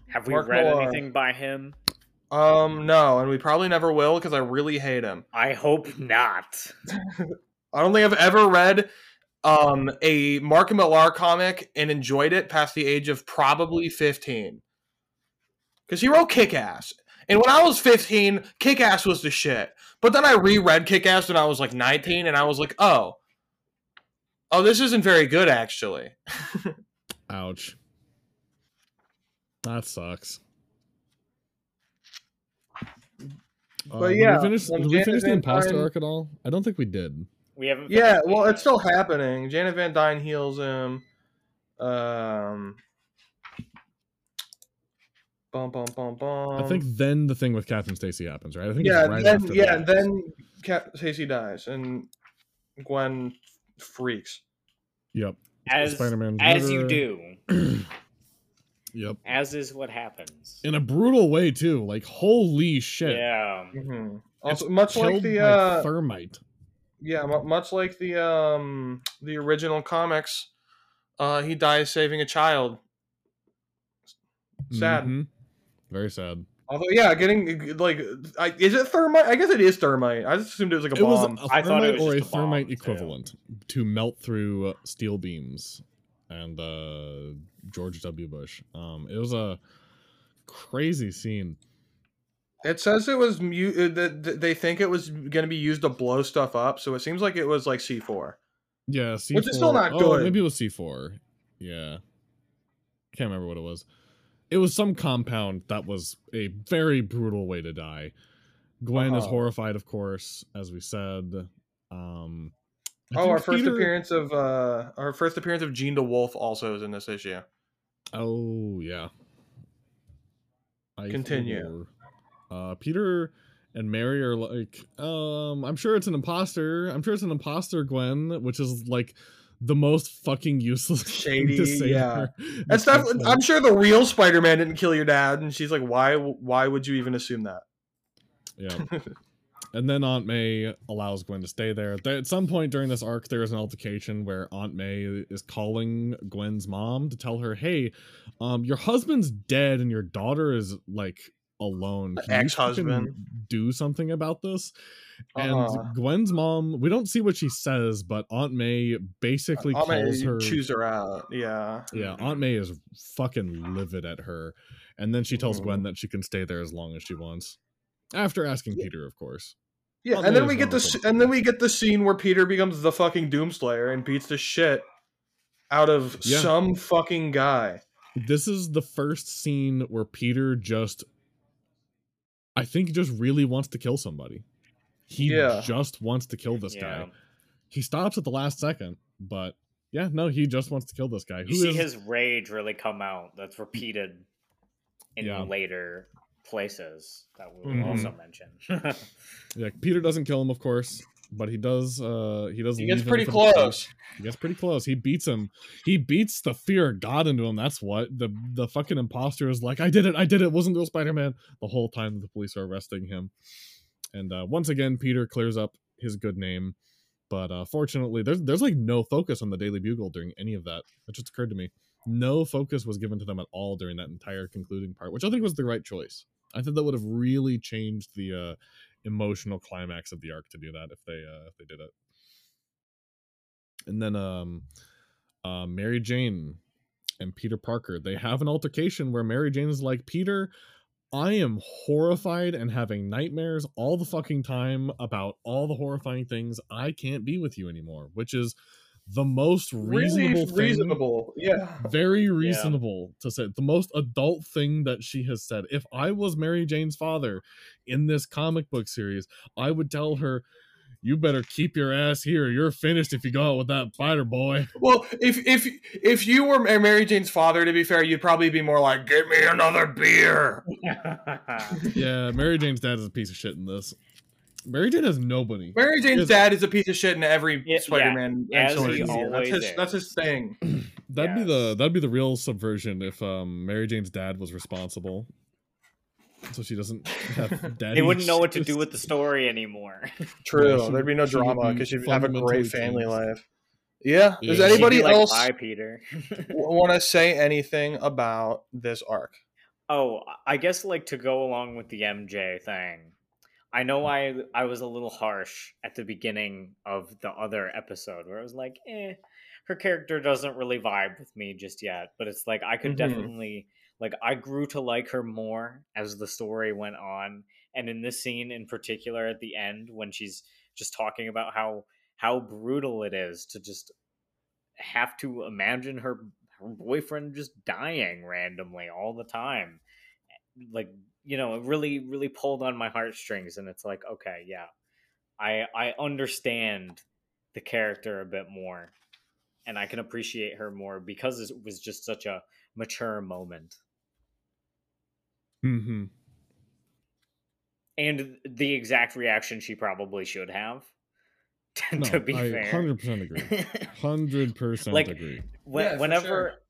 Have we read anything by him? No, and we probably never will because I really hate him. I hope not. I don't think I've ever read a Mark Millar comic and enjoyed it past the age of probably 15. Because he wrote Kick-Ass. And when I was 15, Kick-Ass was the shit. But then I reread Kick-Ass when I was like 19, and I was like, oh, this isn't very good, actually. Ouch. That sucks. But yeah. Did we finish the imposter arc at all? I don't think we did. We haven't. Yeah, well, it's still happening. Janet Van Dyne heals him. I think then the thing with Captain Stacy happens, right? I think it's right after that. Yeah, then Captain Stacy dies, and Gwen freaks. Yep. As Spider-Man, as you do. Yep. As is what happens. In a brutal way too. Like, holy shit. Yeah. Mm-hmm. Also, much like the thermite. Yeah, much like the original comics, he dies saving a child. Sad, very sad. Although, yeah, getting like, is it thermite? I guess it is thermite. I just assumed it was like a bomb. I thought it was just a bomb, thermite equivalent to melt through steel beams, and George W. Bush. It was a crazy scene. It says it was they think it was going to be used to blow stuff up, so it seems like it was like C4. Yeah, C4. Which is still not good. Maybe it was C4. Yeah. Can't remember what it was. It was some compound that was a very brutal way to die. Gwen is horrified, of course, as we said. Our first appearance of Gene DeWolf also is in this issue. Oh, yeah. Continue. Peter and Mary are like, I'm sure it's an imposter, Gwen, which is like the most fucking useless shady thing to say. Yeah, that's not, I'm sure the real Spider-Man didn't kill your dad, and she's like, why would you even assume that? Yeah. And then Aunt May allows Gwen to stay there. At some point during this arc, there is an altercation where Aunt May is calling Gwen's mom to tell her, hey, your husband's dead and your daughter is, like, alone. Ex-husband. Do something about this. And Gwen's mom, we don't see what she says, but Aunt May basically calls her. Choose her out. Yeah. Yeah. Aunt May is fucking livid at her. And then she tells Gwen that she can stay there as long as she wants. After asking Peter, of course. Yeah, and then we get this, and then we get the scene where Peter becomes the fucking Doomslayer and beats the shit out of some fucking guy. This is the first scene where Peter just, I think, just really wants to kill somebody. He just wants to kill this guy. He stops at the last second, but yeah, no, he just wants to kill this guy. You see his rage really come out. That's repeated in later places that we'll also mention. Yeah, Peter doesn't kill him, of course, but he does he gets pretty close. He gets pretty close. He beats him. He beats the fear of God into him. That's what the fucking imposter is like, I did it, wasn't real Spider-Man, the whole time the police are arresting him. And once again Peter clears up his good name, but fortunately there's like no focus on the Daily Bugle during any of that. It just occurred to me, no focus was given to them at all during that entire concluding part, which I think was the right choice. I think that would have really changed the emotional climax of the arc to do that if they did it. And then Mary Jane and Peter Parker, they have an altercation where Mary Jane is like, Peter, I am horrified and having nightmares all the fucking time about all the horrifying things. I can't be with you anymore, which is the most reasonable thing, very reasonable to say, the most adult thing that she has said. If I was Mary Jane's father in this comic book series, I would tell her, you better keep your ass here, you're finished if you go out with that fighter boy. Well, if you were Mary Jane's father, to be fair, you'd probably be more like, get me another beer. Yeah, Mary Jane's dad is a piece of shit in this. Mary Jane has nobody. Mary Jane's dad is a piece of shit in every Spider-Man. That's his thing. That'd be the real subversion if Mary Jane's dad was responsible. So she doesn't have daddy. They wouldn't know what to do with the story anymore. True. Yeah, there'd be no drama because she'd have a great family life. Yeah. Does anybody else want to say anything about this arc? Oh, I guess like to go along with the MJ thing. I know I was a little harsh at the beginning of the other episode where I was like, her character doesn't really vibe with me just yet. But it's like, I could definitely, like, I grew to like her more as the story went on. And in this scene in particular at the end, when she's just talking about how brutal it is to just have to imagine her boyfriend just dying randomly all the time. Like, you know, it really, really pulled on my heartstrings, and it's like, okay, yeah, I understand the character a bit more, and I can appreciate her more because it was just such a mature moment. Mm-hmm. And the exact reaction she probably should have. To be fair, 100% agree. 100% like, agree.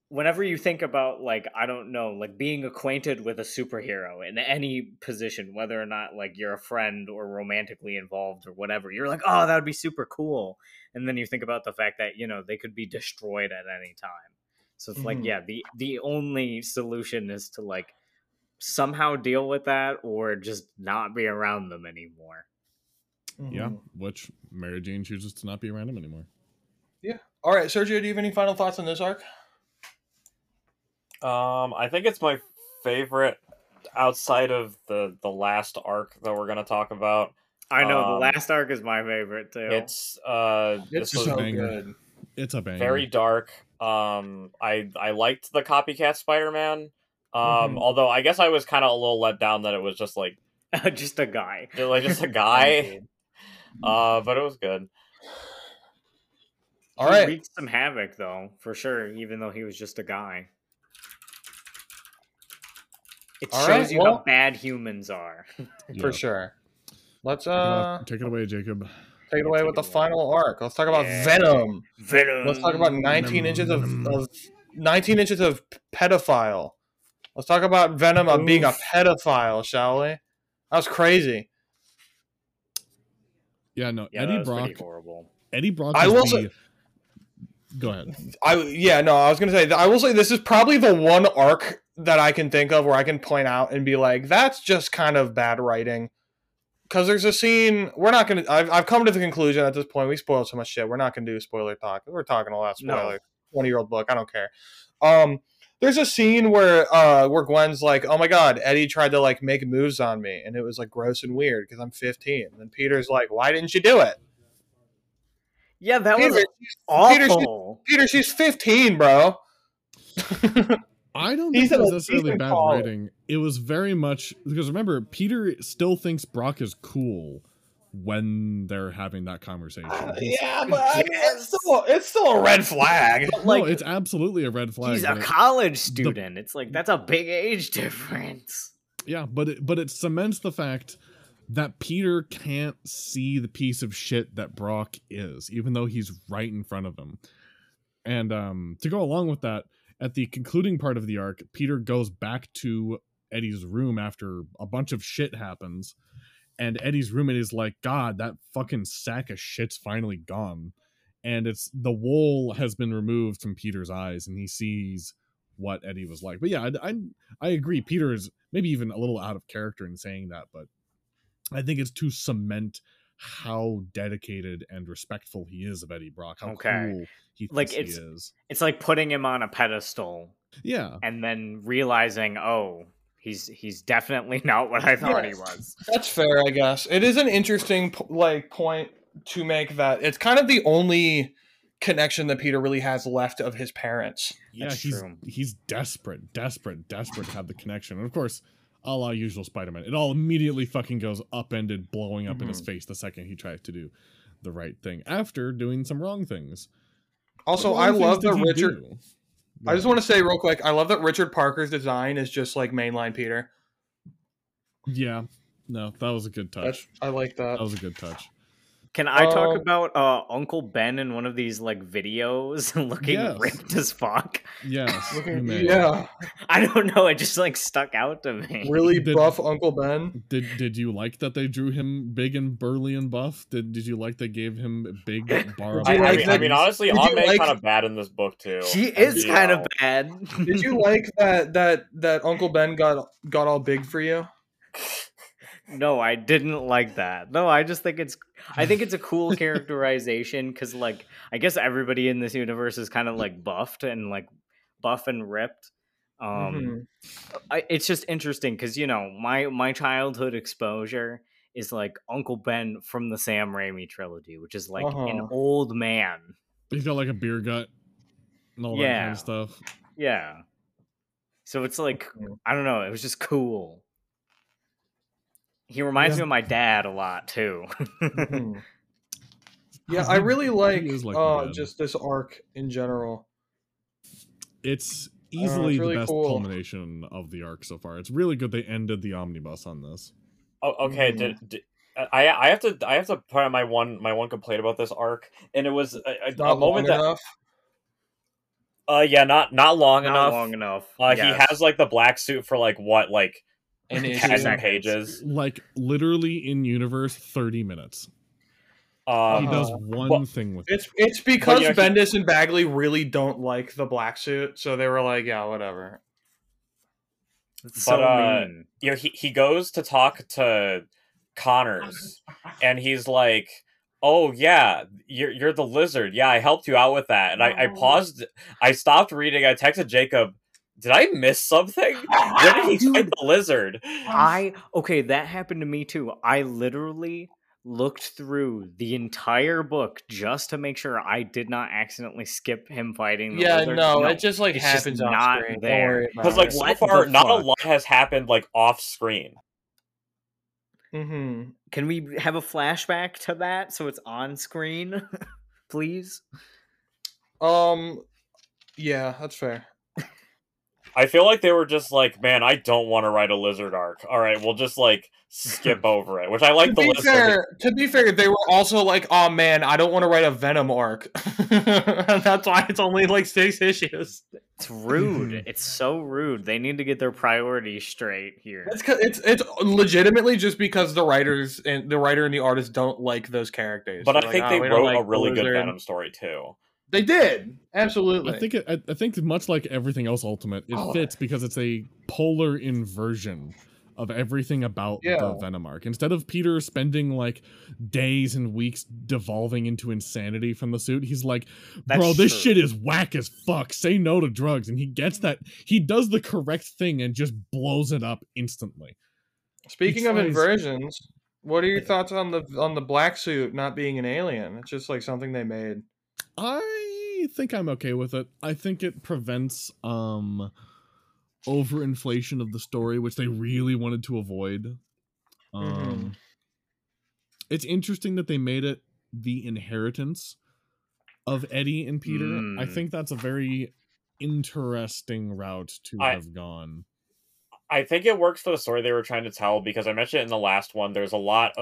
Whenever you think about, like, I don't know, like being acquainted with a superhero in any position, whether or not like you're a friend or romantically involved or whatever, you're like, oh, that would be super cool. And then you think about the fact that, you know, they could be destroyed at any time. So it's like, yeah, the only solution is to like somehow deal with that or just not be around them anymore. Yeah, which Mary Jane chooses to not be around them anymore. Yeah. All right, Sergio, do you have any final thoughts on this arc? I think it's my favorite outside of the last arc that we're going to talk about. I know the last arc is my favorite too. It's so good. It's a banger. Very dark. I liked the copycat Spider-Man. Although I guess I was kind of a little let down that it was just like just a guy. Like just a guy. But it was good. All right. He wreaked some havoc though, for sure, even though he was just a guy. It all shows you how bad humans are. For sure. Let's take it away, Jacob. Take it away with the final arc. Let's talk about Venom. Let's talk about 19 inches of pedophile. Let's talk about Venom being a pedophile, shall we? That was crazy. Yeah, no, yeah, Eddie Brock. Horrible. Eddie Brock. I will say. Go ahead. I was gonna say. I will say this is probably the one arc that I can think of where I can point out and be like, that's just kind of bad writing. Because there's a scene we're not gonna. I've come to the conclusion at this point. We spoiled so much shit. We're not gonna do spoiler talk. We're talking a lot of spoilers. 20-year-old book. I don't care. There's a scene where Gwen's like, "Oh my god, Eddie tried to like make moves on me, and it was like gross and weird because I'm 15." And Peter's like, "Why didn't you do it?" Yeah, that was awful. Peter, she's 15, bro. I don't think it was necessarily bad writing. It was very much because remember, Peter still thinks Brock is cool when they're having that conversation. But I mean, it's still a red flag. Like, no, it's absolutely a red flag. He's a college student. It's like, that's a big age difference. Yeah, but it cements the fact that Peter can't see the piece of shit that Brock is, even though he's right in front of him. And to go along with that, at the concluding part of the arc, Peter goes back to Eddie's room after a bunch of shit happens. And Eddie's roommate is like, God, that fucking sack of shit's finally gone. And it's the wool has been removed from Peter's eyes and he sees what Eddie was like. But yeah, I agree. Peter is maybe even a little out of character in saying that, but I think it's to cement how dedicated and respectful he is of Eddie Brock. How cool he thinks he is. It's like putting him on a pedestal. Yeah. And then realizing, he's definitely not what I thought he was. That's fair, I guess. It is an interesting point to make that it's kind of the only connection that Peter really has left of his parents. Yeah, he's desperate to have the connection. And of course, a la usual Spider-Man, it all immediately fucking goes upended, blowing up in his face the second he tries to do the right thing after doing some wrong things. Also, I love that Richard... I just want to say real quick, I love that Richard Parker's design is just like mainline Peter. Yeah, no, that was a good touch. I like that. That was a good touch. Can I talk about Uncle Ben in one of these like videos looking ripped as fuck? Yes. Yeah. I don't know. It just like stuck out to me. Really buff Uncle Ben. Did you like that they drew him big and burly and buff? Did you like they gave him a big bar of I mean, honestly, Aunt May kind of bad in this book too. She is kind of bad. Did you like that Uncle Ben got all big for you? No, I didn't like that. No, I just think it's a cool characterization because, like, I guess everybody in this universe is kind of like buffed and like buff and ripped. It's just interesting because, you know, my childhood exposure is like Uncle Ben from the Sam Raimi trilogy, which is like an old man. He's got like a beer gut and all that kind of stuff. Yeah. So it's like, I don't know. It was just cool. He reminds me of my dad a lot too. Yeah, I really like just this arc in general. It's easily it's really the best culmination of the arc so far. It's really good they ended the omnibus on this. Oh, okay. I have to put out my one complaint about this arc, and it was a moment that. Not long enough. He has like the black suit for like what like. And it's pages like literally in universe 30 minutes. He does one thing with it's because Bendis and Bagley really don't like the black suit, so they were like, yeah, whatever. But you know, he goes to talk to Connors, and he's like, "Oh yeah, you're the lizard. Yeah, I helped you out with that." And I paused. I stopped reading. I texted Jacob. Did I miss something? Where did he fight the lizard? That happened to me too. I literally looked through the entire book just to make sure I did not accidentally skip him fighting the lizard. No, it just like happens just not screen. There. Because like so far, not a lot has happened like off screen. Mm-hmm. Can we have a flashback to that so it's on screen, please? Yeah, that's fair. I feel like they were just like, man, I don't want to write a Lizard arc. All right, we'll just like skip over it, which I like. To be fair, they were also like, oh man, I don't want to write a Venom arc. That's why it's only like 6 issues. It's rude. It's so rude. They need to get their priorities straight here. It's legitimately just because the writer and the artist don't like those characters. But I think they wrote a really good Venom story too. They did, absolutely. I think much like everything else Ultimate, it fits because it's a polar inversion of everything about the Venom arc. Instead of Peter spending like days and weeks devolving into insanity from the suit, he's like, bro, this shit is whack as fuck. Say no to drugs. And he gets that. He does the correct thing and just blows it up instantly. Speaking of inversions, what are your thoughts on the black suit not being an alien? It's just like something they made. I think I'm okay with it. I think it prevents overinflation of the story, which they really wanted to avoid. It's interesting that they made it the inheritance of Eddie and Peter. I think that's a very interesting route to have gone. I think it works for the story they were trying to tell, because I mentioned it in the last one. There's a lot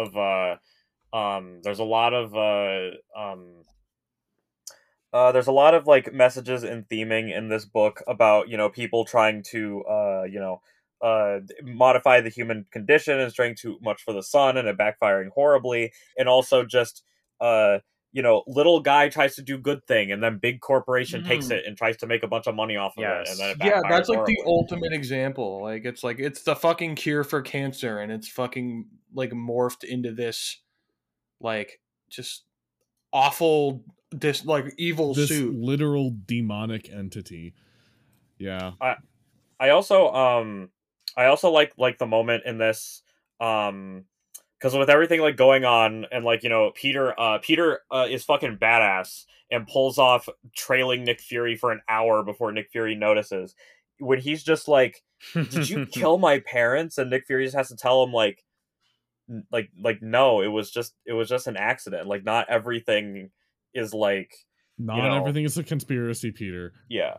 of like messages and theming in this book about, you know, people trying to, modify the human condition and straying too much for the sun and it backfiring horribly. And also just, little guy tries to do good thing and then big corporation takes it and tries to make a bunch of money off of it. And then it backfires that's like horribly. The ultimate example. Like, it's the fucking cure for cancer and it's fucking like morphed into this, like, just awful... this like evil suit, literal demonic entity. I also like the moment in this because with everything like going on and like, you know, Peter is fucking badass and pulls off trailing Nick Fury for an hour before Nick Fury notices, when he's just like, did you kill my parents? And Nick Fury just has to tell him like no, it was just an accident. Like, not everything is like, not, you know, everything is a conspiracy, Peter. Yeah,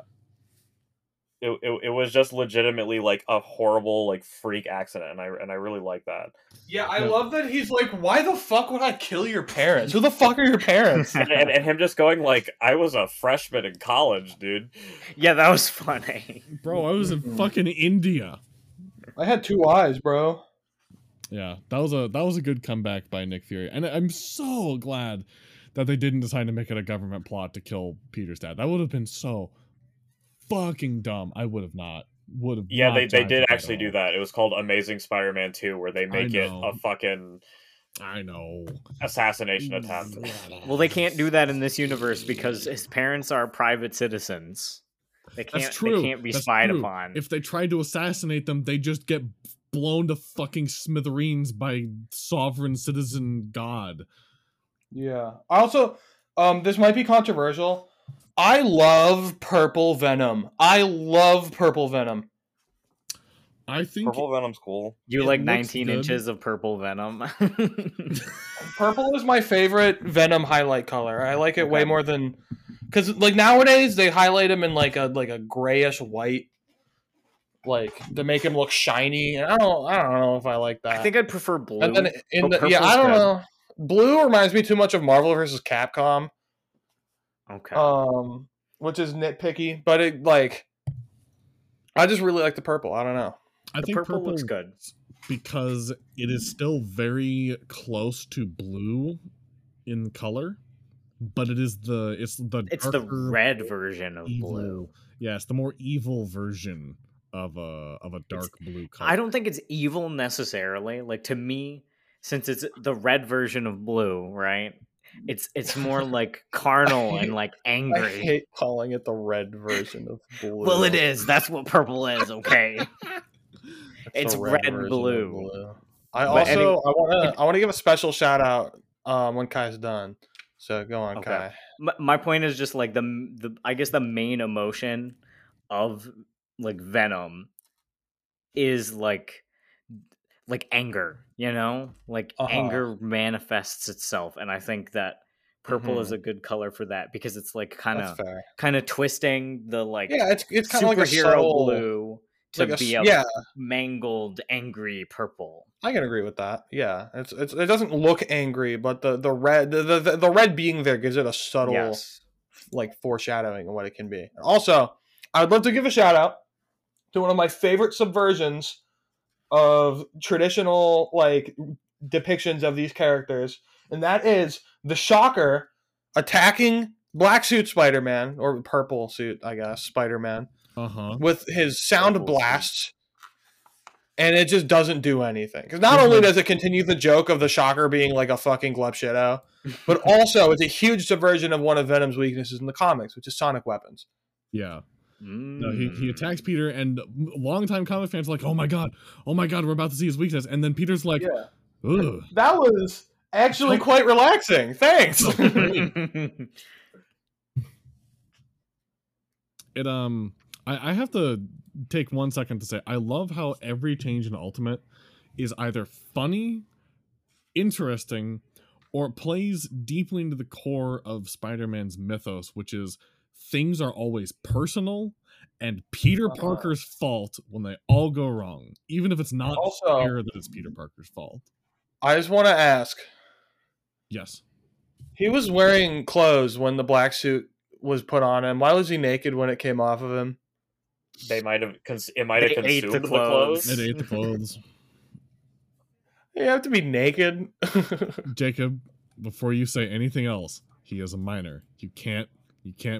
it was just legitimately like a horrible like freak accident, and I really like that. Yeah, I love that he's like, why the fuck would I kill your parents? Who the fuck are your parents? and him just going like, I was a freshman in college, dude. Yeah, that was funny, bro. I was in fucking India. I had 2 eyes, bro. Yeah, that was a good comeback by Nick Fury, and I'm so glad that they didn't decide to make it a government plot to kill Peter's dad. That would have been so fucking dumb. I would have not. Would have. Yeah, they did actually do that. It was called Amazing Spider-Man 2, where they make it a fucking... I know. Assassination attempt. Well, they can't do that in this universe because his parents are private citizens. They can't, that's true. They can't be spied upon. If they tried to assassinate them, they just get blown to fucking smithereens by sovereign citizen God. Yeah. Also, this might be controversial. I love purple Venom. I think purple Venom's cool. You like 19 inches of purple Venom. Purple is my favorite Venom highlight color. I like it way more than, because like nowadays they highlight him in like a grayish white, like to make him look shiny. And I don't know if I like that. I think I'd prefer blue. And then I don't know. Blue reminds me too much of Marvel vs. Capcom. Okay. Which is nitpicky, but it like, I just really like the purple. I don't know. I think purple looks good because it is still very close to blue in color, but it's the red version of blue. Yeah, it's the more evil version of a dark blue color. I don't think it's evil necessarily. Like, to me, since it's the red version of blue, right? It's more like carnal and like angry. I hate calling it the red version of blue. Well, it is. That's what purple is, okay? It's red blue. I want to give a special shout out when Kai's done. So go on, okay, Kai. My point is just like the I guess the main emotion of like Venom is like anger, you know, like anger manifests itself. And I think that purple is a good color for that, because it's like kind of twisting the like it's kind of like a subtle blue to like be a mangled, angry purple. I can agree with that. Yeah, it doesn't look angry, but the red being there gives it a subtle like foreshadowing of what it can be. Also, I would love to give a shout out to one of my favorite subversions of traditional like depictions of these characters, and that is the Shocker attacking black suit Spider-Man, or purple suit, I guess, Spider-Man, with his sound blasts, and it just doesn't do anything. Because not only does it continue the joke of the Shocker being like a fucking glub-shit-o, but also it's a huge subversion of one of Venom's weaknesses in the comics, which is sonic weapons. Yeah. No, he attacks Peter, and longtime comic fans are like, oh my god, we're about to see his weakness. And then Peter's like, "Ooh, that was actually quite relaxing. Thanks." It I have to take 1 second to say I love how every change in Ultimate is either funny, interesting, or plays deeply into the core of Spider-Man's mythos, which is things are always personal, and Peter Parker's fault when they all go wrong, even if it's not fair that it's Peter Parker's fault. I just want to ask. Yes. He was wearing clothes when the black suit was put on him. Why was he naked when it came off of him? They might have, because it might have consumed the clothes. It ate the clothes. You have to be naked. Jacob, before you say anything else, he is a minor. You can't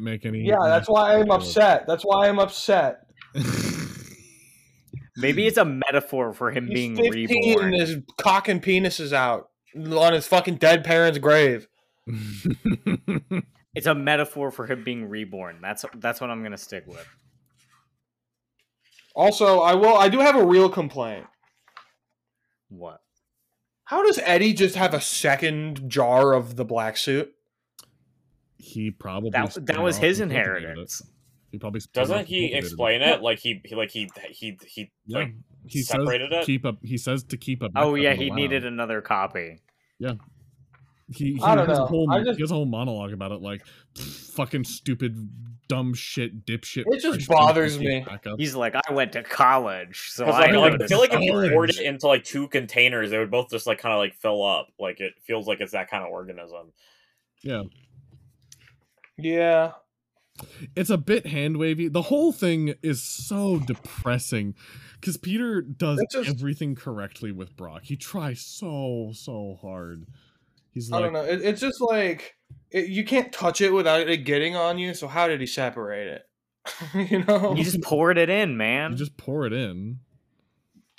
make any... Yeah, that's why I'm upset. That's why I'm upset. Maybe it's a metaphor for him being reborn. And his cock and penis is out on his fucking dead parents' grave. It's a metaphor for him being reborn. That's what I'm going to stick with. Also, I do have a real complaint. What? How does Eddie just have a second jar of the black suit? He probably that was his inheritance. He probably doesn't he explain it like he yeah. like he separated says it. He says to keep up. Oh yeah, he needed another copy. Yeah, he I don't know. He has a whole monologue about it, like fucking stupid, dumb shit, dipshit. It just bothers me. He's like, I went to college, so I feel like if you poured it into like two containers, they would both just like kind of like fill up. Like it feels like it's that kind of organism. Yeah. Yeah, it's a bit hand wavy. The whole thing is so depressing because Peter does everything correctly with Brock. He tries so hard. He's like, I don't know. It's just like you can't touch it without it getting on you. So how did he separate it? You know, he just poured it in, man. You just pour it in.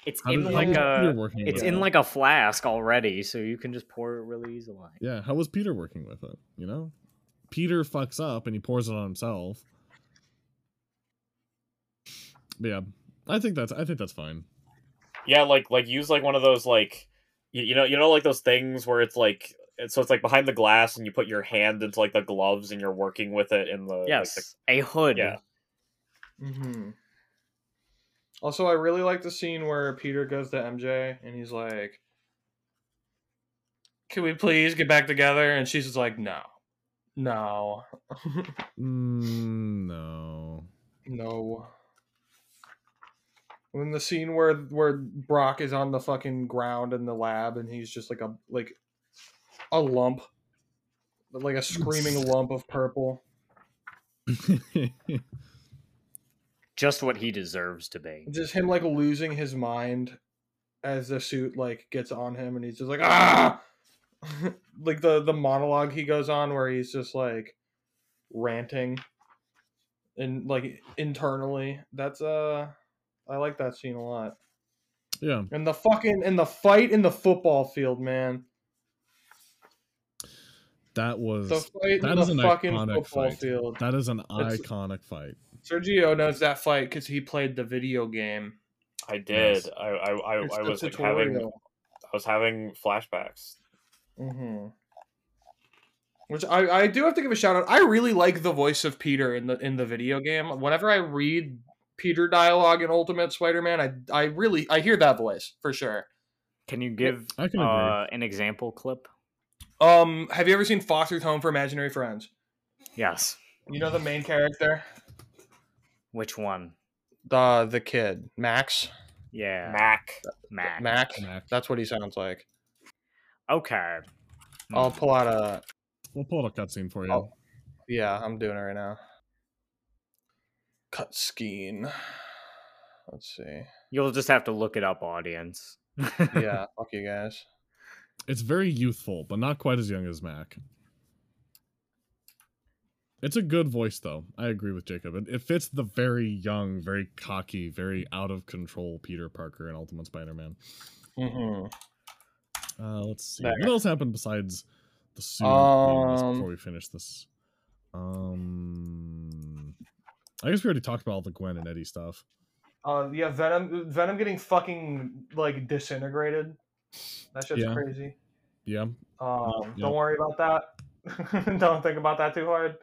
It's how in does, like a it's in it? Like a flask already, so you can just pour it really easily. Yeah, how was Peter working with it? You know. Peter fucks up and he pours it on himself. But yeah, I think that's fine. Yeah, like use like one of those like you know like those things where it's like it's like behind the glass and you put your hand into like the gloves and you're working with it in the a hood. Yeah. Mm-hmm. Also, I really like the scene where Peter goes to MJ and he's like, "Can we please get back together?" And she's just like, "No." No. No. When the scene where Brock is on the fucking ground in the lab and he's just like a lump, like a screaming lump of purple. Just what he deserves to be. Just him like losing his mind as the suit like gets on him and he's just like, ah. Like the monologue he goes on where he's just like ranting and like internally. That's I like that scene a lot. Yeah. And the fight in the football field, man. That was the fight that in is the an fucking football fight. Field. That is an iconic fight. Sergio knows that fight because he played the video game. I did. Yes. I was like having flashbacks. Mm-hmm. Which I do have to give a shout out. I really like the voice of Peter in the video game. Whenever I read Peter dialogue in Ultimate Spider-Man, I really hear that voice for sure. Can you give an example clip? Have you ever seen Foster's Home for Imaginary Friends? Yes. You know the main character? Which one? The kid. Max? Yeah. Mac. That's what he sounds like. Okay. I'll pull out a... We'll pull out a cutscene for you. Yeah, I'm doing it right now. Cutscene. Let's see. You'll just have to look it up, audience. Yeah, fuck you guys. It's very youthful, but not quite as young as Mac. It's a good voice, though. I agree with Jacob. It fits the very young, very cocky, very out-of-control Peter Parker in Ultimate Spider-Man. Mm-hmm. Let's see. There. What else happened besides the suit before we finish this? I guess we already talked about all the Gwen and Eddie stuff. Yeah, Venom getting fucking, like, disintegrated. That shit's crazy. Yeah. Don't worry about that. Don't think about that too hard.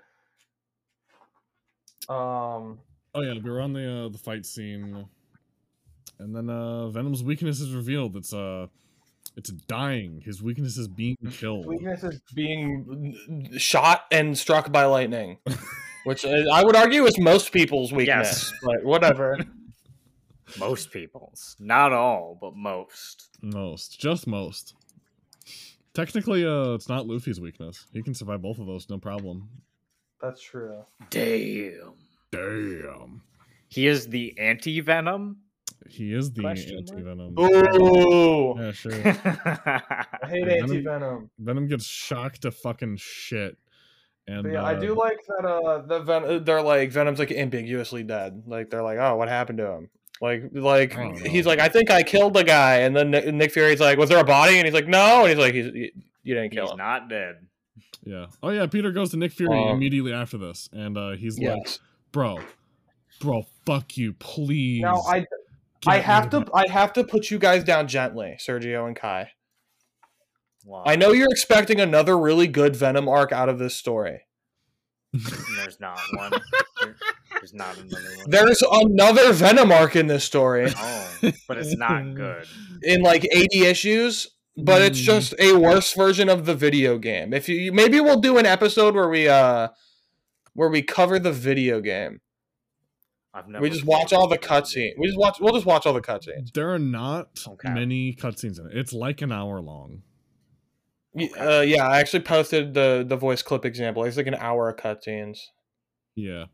Oh yeah, we were on the fight scene, and then Venom's weakness is revealed. It's dying. His weakness is being killed. Weakness is being shot and struck by lightning, which I would argue is most people's weakness. Yes. But whatever. Most people's, not all, but most. Technically, it's not Luffy's weakness. He can survive both of those, no problem. That's true. Damn. He is the anti-Venom. He is the anti-Venom. Ooh. Yeah, sure. I hate anti-Venom. Venom gets shocked to fucking shit. And, yeah, I do like that. They're like Venom's like ambiguously dead. Like they're like, oh, what happened to him? Like he's like, I think I killed the guy, and then Nick Fury's like, was there a body? And he's like, no. And he's like, you didn't kill him. He's not dead. Yeah. Oh yeah. Peter goes to Nick Fury immediately after this, and he's like, bro, fuck you, please. Now I have to put you guys down gently, Sergio and Kai. Wow. I know you're expecting another really good Venom arc out of this story. There's not one. There's not another one. There's another Venom arc in this story. Oh, but it's not good. In like 80 issues, but it's just a worse version of the video game. If you maybe we'll do an episode where we cover the video game. We'll just watch all the cutscenes. There are not many cutscenes in it. It's like an hour long. Okay. Yeah, I actually posted the voice clip example. It's like an hour of cutscenes. Yeah.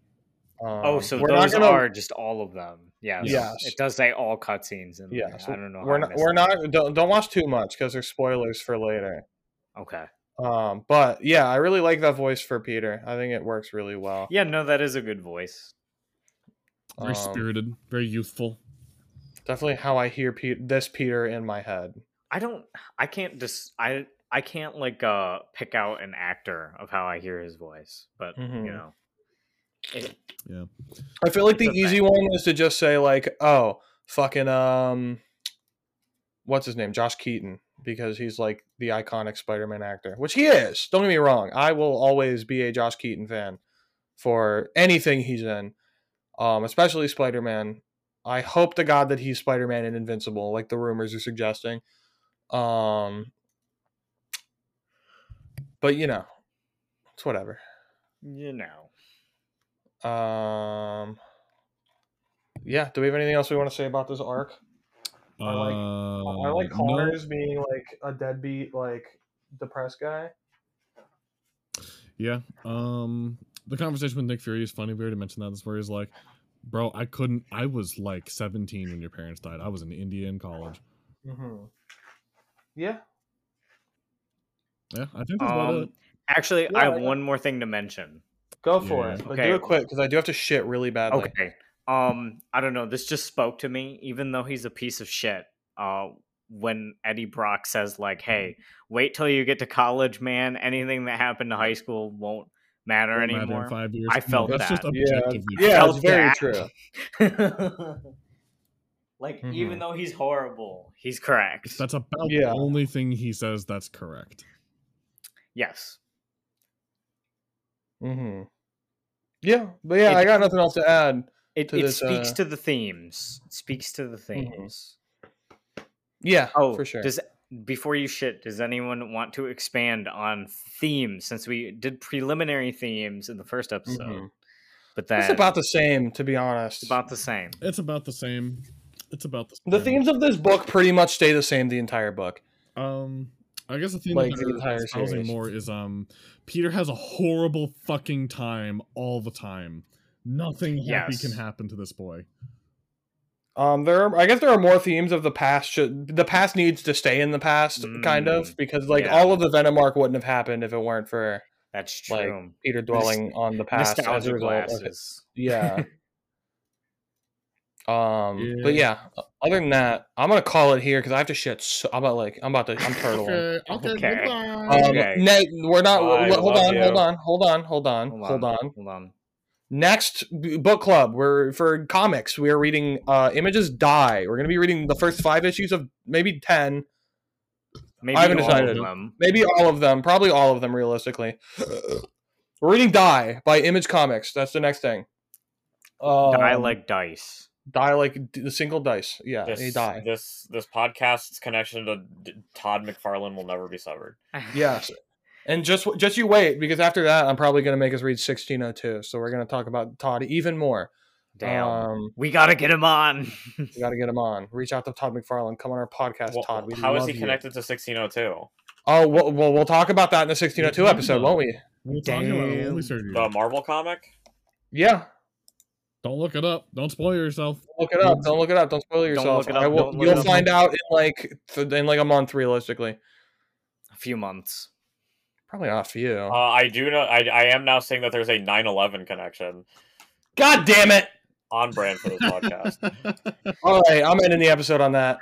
So those are just all of them. Yeah. Yes. It does say all cutscenes. Yeah. So I don't know. Don't watch too much because there's spoilers for later. Okay. But yeah, I really like that voice for Peter. I think it works really well. Yeah. No, that is a good voice. Very spirited. Very youthful. Definitely how I hear this Peter in my head. I can't like pick out an actor of how I hear his voice, but you know. I feel like the easy one is to just say like, oh, fucking what's his name? Josh Keaton, because he's like the iconic Spider-Man actor, which he is. Don't get me wrong. I will always be a Josh Keaton fan for anything he's in. Especially Spider-Man. I hope to God that he's Spider-Man and Invincible, like the rumors are suggesting. But, you know, it's whatever. You know. Yeah, do we have anything else we want to say about this arc? I like Connors being, like, a deadbeat, like, depressed guy. Yeah. The conversation with Nick Fury is funny. We already mentioned that. This where he's like, bro, I was, like, 17 when your parents died. I was in India in college. Mm-hmm. Yeah. Yeah, I think that's about it. Actually, I have one more thing to mention. Go for it. Okay. Do it quick because I do have to shit really badly. Okay. I don't know. This just spoke to me, even though he's a piece of shit. When Eddie Brock says, like, hey, wait till you get to college, man. Anything that happened to high school won't matter anymore. In 5 years. I felt that. Yeah, it's very true. Like, even though he's horrible, he's correct. That's about the only thing he says that's correct. Yes. Yeah, but I got nothing else to add. It speaks to the themes. It speaks to the themes. Yeah, for sure. Does before you shit, does anyone want to expand on themes? Since we did preliminary themes in the first episode, but then it's about the same, to be honest. It's about the same. The themes of this book pretty much stay the same the entire book. I guess the theme like that is housing more is Peter has a horrible fucking time all the time. Nothing happy can happen to this boy. There are more themes of the past. The past needs to stay in the past, kind of, because all of the Venom arc wouldn't have happened if it weren't for Peter dwelling on the past. Nostalgia glasses. Yeah. But yeah, other than that, I'm gonna call it here because I have to shit. So I'm turtling. Okay. We're not. Hold on. Next book club, for comics. We are reading Images Die. We're gonna be reading the first 5 issues of maybe 10. Maybe I haven't decided. Maybe all of them. Probably all of them. Realistically, we're reading Die by Image Comics. That's the next thing. Die like dice. Die like the single dice. Yeah, they die. This podcast's connection to Todd McFarlane will never be severed. Yes, and just you wait, because after that, I'm probably going to make us read 1602. So we're going to talk about Todd even more. Damn, we got to get him on. Reach out to Todd McFarlane. Come on our podcast, Todd. How is he connected to 1602? Oh, well, we'll talk about that in the 1602 episode, won't we? The Marvel comic. Yeah. Don't look it up. Don't spoil yourself. Don't spoil yourself. You'll find out in like a month, realistically. A few months. Probably not a few. I do know. I am now seeing that there's a 9/11 connection. God damn it! On brand for this podcast. All right, I'm ending the episode on that.